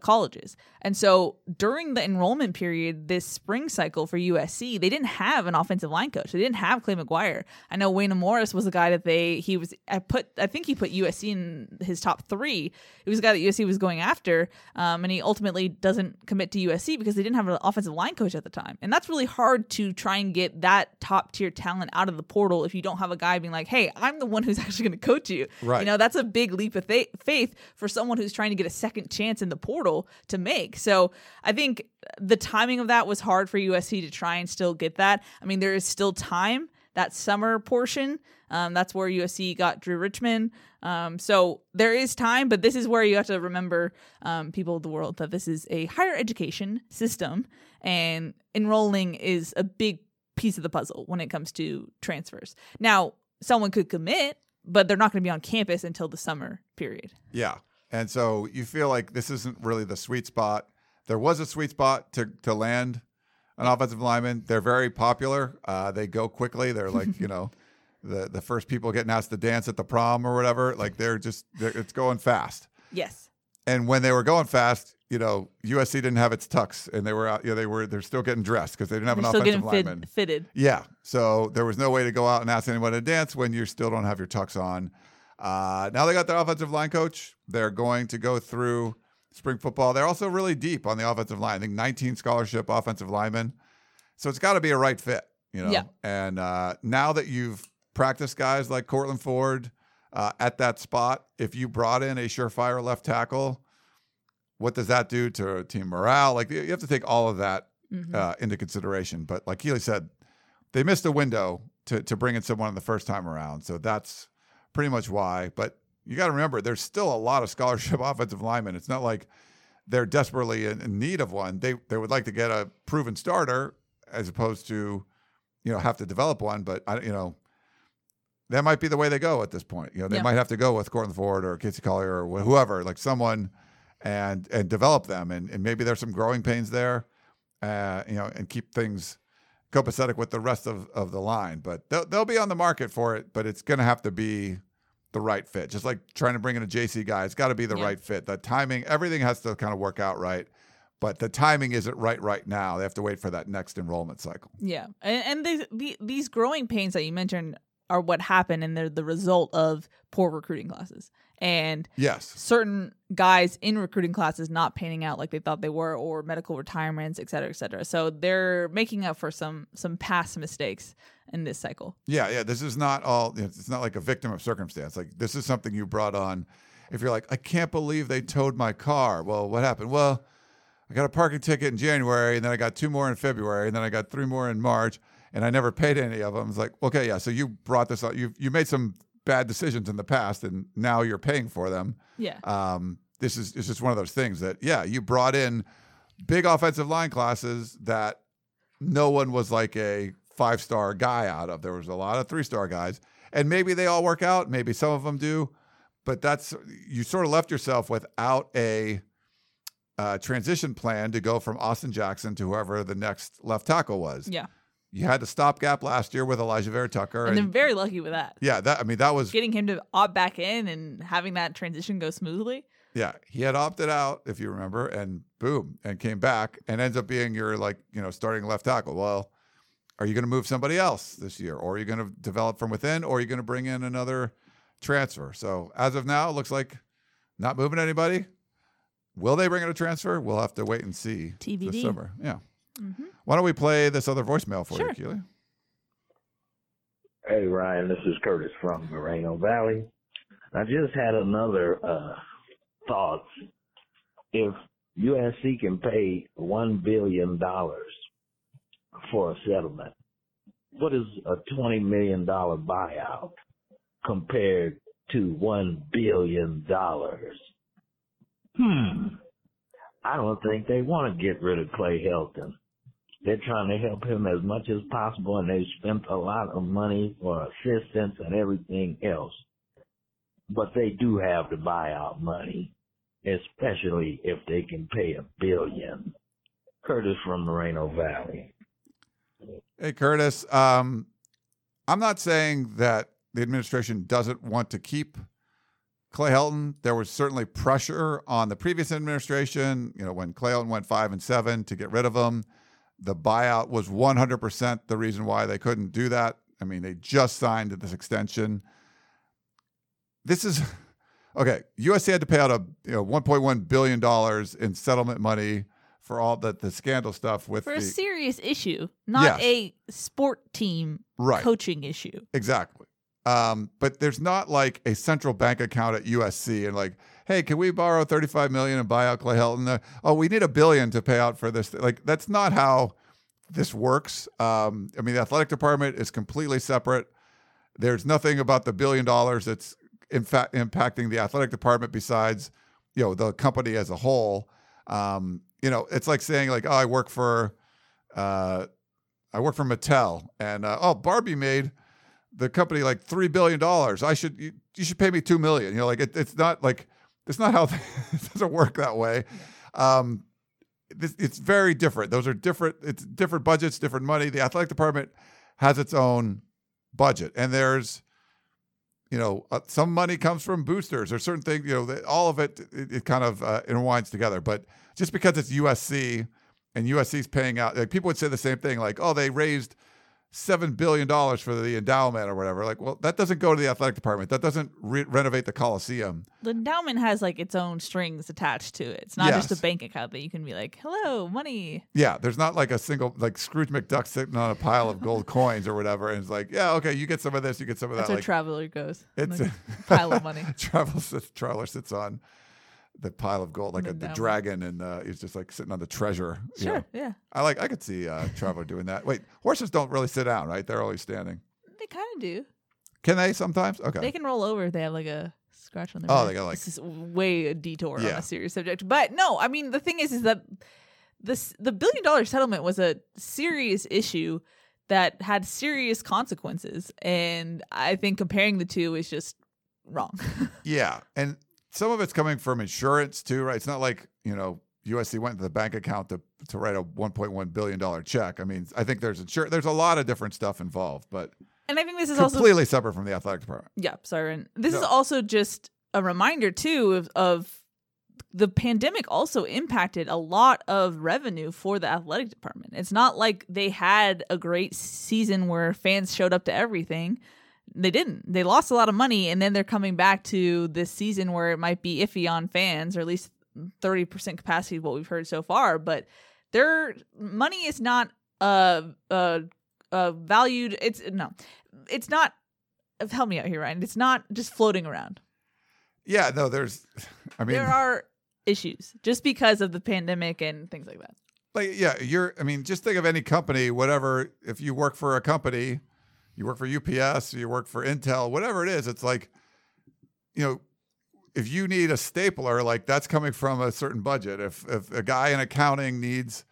colleges. And so during the enrollment period, this spring cycle for USC, they didn't have an offensive line coach. They didn't have Clay McGuire. I know Wayne Morris was a guy that I think he put USC in his top 3. It was a guy that USC was going after. And he ultimately doesn't commit to USC because they didn't have an offensive line coach at the time. And that's really hard to try and get that top tier talent out of the portal if you don't have a guy being like, hey, I'm the one who's actually going to coach you. Right. That's a big leap of faith for someone who's trying to get a second chance in the portal to make. So I think the timing of that was hard for USC to try and still get that. I mean, there is still time, that summer portion. That's where USC got Drew Richmond. So there is time, but this is where you have to remember, people of the world, that this is a higher education system and enrolling is a big piece of the puzzle when it comes to transfers. Now, someone could commit, but they're not going to be on campus until the summer period. Yeah. And so you feel like this isn't really the sweet spot. There was a sweet spot to land an offensive lineman. They're very popular. They go quickly. They're like, the first people getting asked to dance at the prom or whatever, like it's going fast. Yes. And when they were going fast, you know, USC didn't have its tux, and they were out. You know, they're still getting dressed because they didn't have an offensive lineman fitted. Yeah, so there was no way to go out and ask anyone to dance when you still don't have your tux on. Now they got their offensive line coach. They're going to go through spring football. They're also really deep on the offensive line. I think 19 scholarship offensive linemen. So it's got to be a right fit, you know. Yeah. And now that you've practiced guys like Courtland Ford at that spot, if you brought in a surefire left tackle, what does that do to team morale? Like, you have to take all of that into consideration. But like Keely said, they missed a window to bring in someone the first time around. So that's pretty much why. But you got to remember, there's still a lot of scholarship offensive linemen. It's not like they're desperately in need of one. They would like to get a proven starter as opposed to, you know, have to develop one. But, that might be the way they go at this point. You know, they might have to go with Courtland Ford or Casey Collier or whoever, like someone – and develop them. And maybe there's some growing pains there, and keep things copacetic with the rest of the line. But they'll be on the market for it, but it's going to have to be the right fit. Just like trying to bring in a JC guy, it's got to be the right fit. The timing, everything has to kind of work out right. But the timing isn't right now. They have to wait for that next enrollment cycle. Yeah. And these growing pains that you mentioned are what happen, and they're the result of poor recruiting classes. And certain guys in recruiting classes not panning out like they thought they were, or medical retirements, et cetera, et cetera. So they're making up for some past mistakes in this cycle. Yeah. This is not all. It's not like a victim of circumstance. Like, this is something you brought on. If you're like, I can't believe they towed my car. Well, what happened? Well, I got a parking ticket in January, and then I got 2 more in February, and then I got 3 more in March, and I never paid any of them. It's like, okay, yeah. So you brought this up. You made some bad decisions in the past, and now you're paying for them. Yeah. It's just one of those things that, you brought in big offensive line classes that no one was like a 5-star guy out of. There was a lot of 3-star guys, and maybe they all work out. Maybe some of them do, but you sort of left yourself without a transition plan to go from Austin Jackson to whoever the next left tackle was. Yeah. You had the stopgap last year with Elijah Vera Tucker. And they're very lucky with that. Yeah, that was... getting him to opt back in and having that transition go smoothly. Yeah, he had opted out, if you remember, and boom, and came back and ends up being your, starting left tackle. Well, are you going to move somebody else this year? Or are you going to develop from within? Or are you going to bring in another transfer? So as of now, it looks like not moving anybody. Will they bring in a transfer? We'll have to wait and see TBD. This summer. Yeah. Mm-hmm. Why don't we play this other voicemail for you, Keely? Hey, Ryan, this is Curtis from Moreno Valley. I just had another thought. If USC can pay $1 billion for a settlement, what is a $20 million buyout compared to $1 billion? I don't think they want to get rid of Clay Helton. They're trying to help him as much as possible, and they spent a lot of money for assistance and everything else. But they do have to buy out money, especially if they can pay $1 billion. Curtis from Moreno Valley. Hey, Curtis. I'm not saying that the administration doesn't want to keep Clay Helton. There was certainly pressure on the previous administration, when Clay Helton went 5-7 to get rid of him. The buyout was 100% the reason why they couldn't do that. I mean, they just signed this extension. This is okay. USC had to pay out $1.1 billion in settlement money for all the scandal stuff for a serious issue, not a sport team coaching issue. Exactly. But there's not like a central bank account at USC and like, hey, can we borrow $35 million and buy out Clay Helton? We need $1 billion to pay out for this. Like, that's not how this works. The athletic department is completely separate. There's nothing about the $1 billion that's in fact impacting the athletic department besides, the company as a whole. It's like saying like, oh, I work for Mattel and, Barbie made the company like $3 billion. You should pay me $2 million. It's not how it doesn't work that way. It's very different. Those are different. It's different budgets, different money. The athletic department has its own budget. And there's, you know, some money comes from boosters or certain things, you know, all of it kind of intertwines together. But just because it's USC and USC's paying out, like, people would say the same thing, like, oh, they raised $7 billion for the endowment or whatever. Like, well, that doesn't go to the athletic department. That doesn't renovate the Coliseum. The endowment has, like, its own strings attached to it. It's not just a bank account that you can be like, hello, money. Yeah, there's not, like, a single, like, Scrooge McDuck sitting on a pile of gold coins or whatever. And it's like, yeah, okay, you get some of this, you get some of that. That's where Traveler goes. It's a pile of money. Traveler sits on the pile of gold, like the dragon, and he's just like sitting on the treasure. Sure, you know? Yeah. I could see Traveler doing that. Wait, horses don't really sit down, right? They're always standing. They kind of do. Can they sometimes? Okay. They can roll over if they have like a scratch on their back. They got like... This is way a detour on a serious subject. But no, I mean, the thing is that the $1 billion settlement was a serious issue that had serious consequences. And I think comparing the two is just wrong. Yeah, and... Some of it's coming from insurance too, right? It's not like, you know, USC went to the bank account to write a $1.1 billion check. I mean, I think there's insurance. There's a lot of different stuff involved, but and I think this is completely separate from the athletic department. Yeah, sorry. And this is also just a reminder too of the pandemic also impacted a lot of revenue for the athletic department. It's not like they had a great season where fans showed up to everything. They didn't. They lost a lot of money, and then they're coming back to this season where it might be iffy on fans, or at least 30% capacity is what we've heard so far. But their money is not valued. It's not. Help me out here, Ryan. It's not just floating around. Yeah, no. There are issues just because of the pandemic and things like that. Like, yeah, just think of any company, whatever. If you work for a company. You work for UPS, you work for Intel, whatever it is, it's like, you know, if you need a stapler, like that's coming from a certain budget. If a guy in accounting needs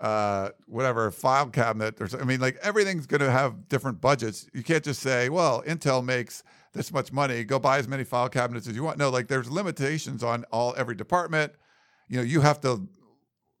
whatever, a file cabinet or something, I mean, like everything's going to have different budgets. You can't just say, well, Intel makes this much money, go buy as many file cabinets as you want. No, like there's limitations on every department. You know, you have to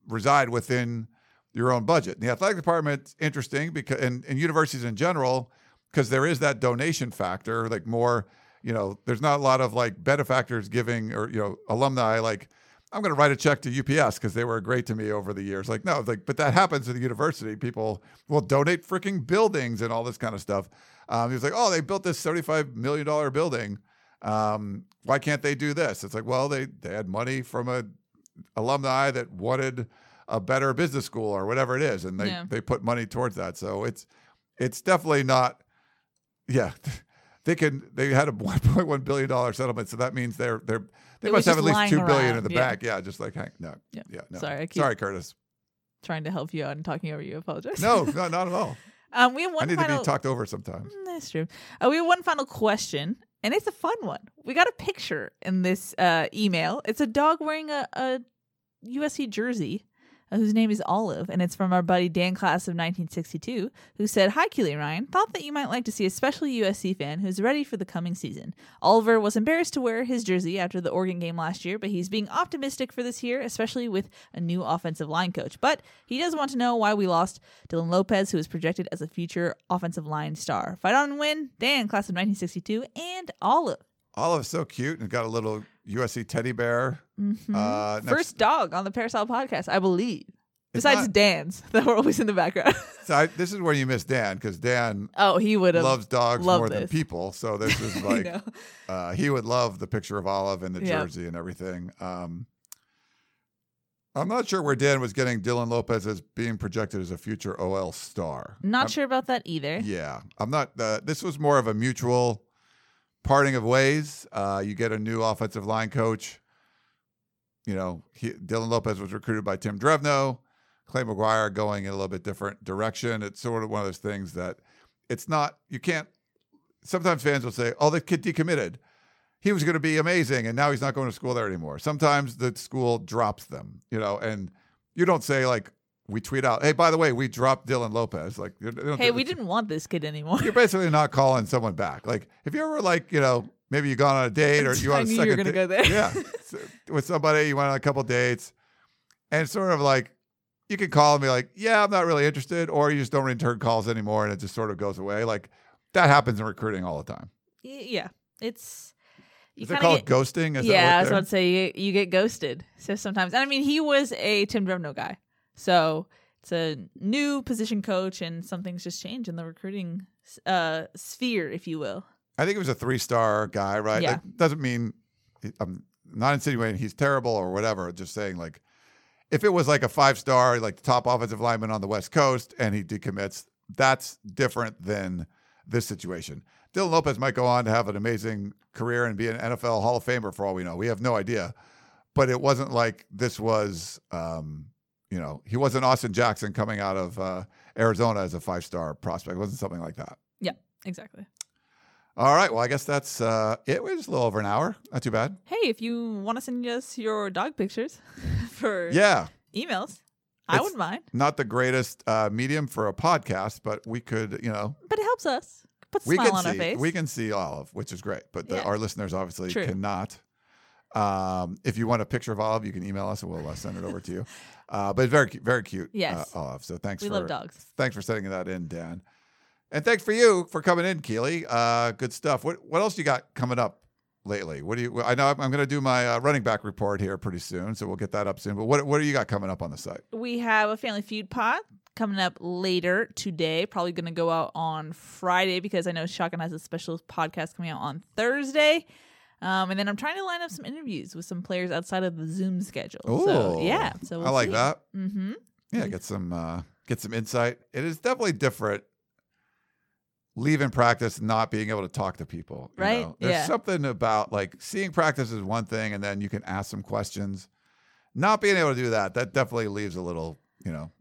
reside within your own budget. And the athletic department's interesting because, and universities in general, because there is that donation factor, like more, you know, there's not a lot of like benefactors giving or, you know, alumni, like I'm going to write a check to UPS because they were great to me over the years. Like, no, like, but that happens at the university. People will donate freaking buildings and all this kind of stuff. He was like, oh, they built this $35 million building. Why can't they do this? It's like, well, they had money from a alumni that wanted a better business school or whatever it is. And they put money towards that. So it's definitely not, they had a $1.1 billion settlement. So that means they must have at least $2 billion in the bank. Yeah. Just like, no. Sorry, Curtis. Trying to help you out and talking over you. I apologize. No, not at all. We have one I need to be talked over sometimes. That's true. We have one final question. And it's a fun one. We got a picture in this email. It's a dog wearing a USC jersey, whose name is Olive, and it's from our buddy Dan, class of 1962, who said, "Hi, Keely and Ryan. Thought that you might like to see a special USC fan who's ready for the coming season. Oliver was embarrassed to wear his jersey after the Oregon game last year, but he's being optimistic for this year, especially with a new offensive line coach. But he does want to know why we lost Dylan Lopez, who is projected as a future offensive line star. Fight on and win, Dan, class of 1962, and Olive." Olive's so cute and got a little USC teddy bear. Mm-hmm. First dog on the Peristyle podcast, I believe. Besides Dan's, that were always in the background. So this is where you miss Dan, because Dan he loves dogs more than people. So this is like, he would love the picture of Olive and the jersey and everything. I'm not sure where Dan was getting Dylan Lopez as being projected as a future OL star. Not sure about that either. Yeah. I'm not. This was more of a mutual parting of ways. You get a new offensive line coach. You know, Dylan Lopez was recruited by Tim Drevno. Clay McGuire going in a little bit different direction. It's sort of one of those things that it's not, you can't, sometimes fans will say, oh, the kid decommitted. He was going to be amazing, and now he's not going to school there anymore. Sometimes the school drops them, you know, and you don't say like, we tweet out, hey, by the way, we dropped Dylan Lopez. Like, hey, we didn't want this kid anymore. You're basically not calling someone back. Like, if you ever like, you know, maybe you've gone on a date or you on a second date. I knew you were going to go there. Yeah. So, with somebody, you went on a couple dates. And it's sort of like, you can call and be like, yeah, I'm not really interested. Or you just don't return calls anymore and it just sort of goes away. Like, that happens in recruiting all the time. Yeah. It's... Is it called ghosting? Yeah, I was about to say, you get ghosted. So sometimes... And I mean, he was a Tim Bremner guy. So it's a new position coach, and something's just changed in the recruiting sphere, if you will. I think it was a 3-star guy, right? Yeah. That doesn't mean... I'm not insinuating he's terrible or whatever. Just saying, like, if it was like a 5-star, like the top offensive lineman on the West Coast, and he decommits, that's different than this situation. Dylan Lopez might go on to have an amazing career and be an NFL Hall of Famer for all we know. We have no idea. But it wasn't like this was, you know, he wasn't Austin Jackson coming out of Arizona as a 5-star prospect. It wasn't something like that. Yeah, exactly. All right. Well, I guess that's it. We're just a little over an hour. Not too bad. Hey, if you want to send us your dog pictures for emails, I wouldn't mind. Not the greatest medium for a podcast, but we could, you know. But it helps us. Put a smile on our face. We can see Olive, which is great, but our listeners obviously cannot. If you want a picture of Olive, you can email us and we'll send it over to you. But it's very, very cute, Olive. So thanks. We love dogs. Thanks for sending that in, Dan. And thanks for you for coming in, Keely. Good stuff. What else you got coming up lately? What do you? I know I'm going to do my running back report here pretty soon, so we'll get that up soon. But what do you got coming up on the site? We have a Family Feud pod coming up later today. Probably going to go out on Friday because I know Shotgun has a special podcast coming out on Thursday. And then I'm trying to line up some interviews with some players outside of the Zoom schedule. Ooh, so yeah, so we'll see. That. Mm-hmm. Yeah, get some insight. It is definitely different. Leaving practice, not being able to talk to people. Right. You know? There's something about like seeing practice is one thing, and then you can ask some questions. Not being able to do that definitely leaves a little, you know,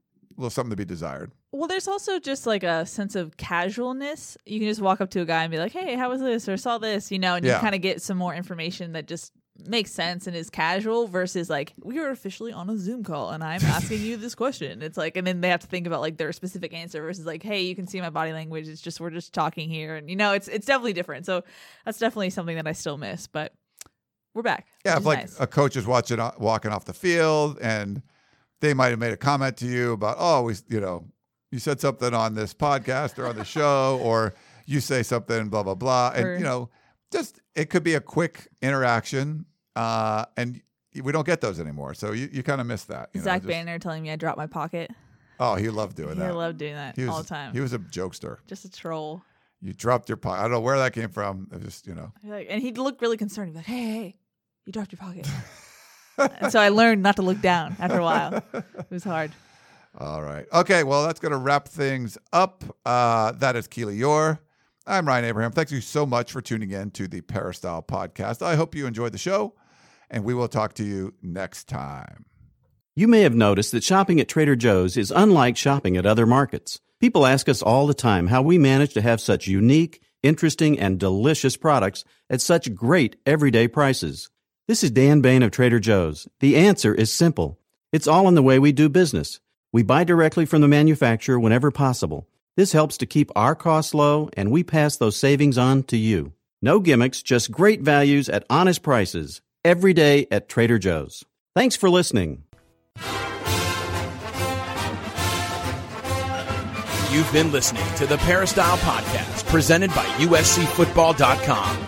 something to be desired. Well, there's also just like a sense of casualness. You can just walk up to a guy and be like, hey, how was this? Or saw this, you know, and you kind of get some more information that just makes sense and is casual versus like, we are officially on a Zoom call and I'm asking you this question. It's like, and then they have to think about like their specific answer versus like, hey, you can see my body language. It's just, we're just talking here. And, you know, it's definitely different. So that's definitely something that I still miss, but we're back. Yeah. If like a coach is walking off the field and they might've made a comment to you about, oh, you know, you said something on this podcast or on the show, or you say something, blah, blah, blah. And, you know, just, it could be a quick interaction. And we don't get those anymore. So you kind of miss that. You Zach Banner telling me I dropped my pocket. Oh, he loved doing that. He loved doing that all the time. He was a jokester. Just a troll. You dropped your pocket. I don't know where that came from. I just, you know. And he'd look really concerned. He'd be like, hey, you dropped your pocket. And so I learned not to look down after a while. It was hard. All right. Okay, well, that's going to wrap things up. That is Keely Yor. I'm Ryan Abraham. Thank you so much for tuning in to the Peristyle Podcast. I hope you enjoyed the show, and we will talk to you next time. You may have noticed that shopping at Trader Joe's is unlike shopping at other markets. People ask us all the time how we manage to have such unique, interesting, and delicious products at such great everyday prices. This is Dan Bain of Trader Joe's. The answer is simple. It's all in the way we do business. We buy directly from the manufacturer whenever possible. This helps to keep our costs low, and we pass those savings on to you. No gimmicks, just great values at honest prices, every day at Trader Joe's. Thanks for listening. You've been listening to the Peristyle Podcast, presented by uscfootball.com.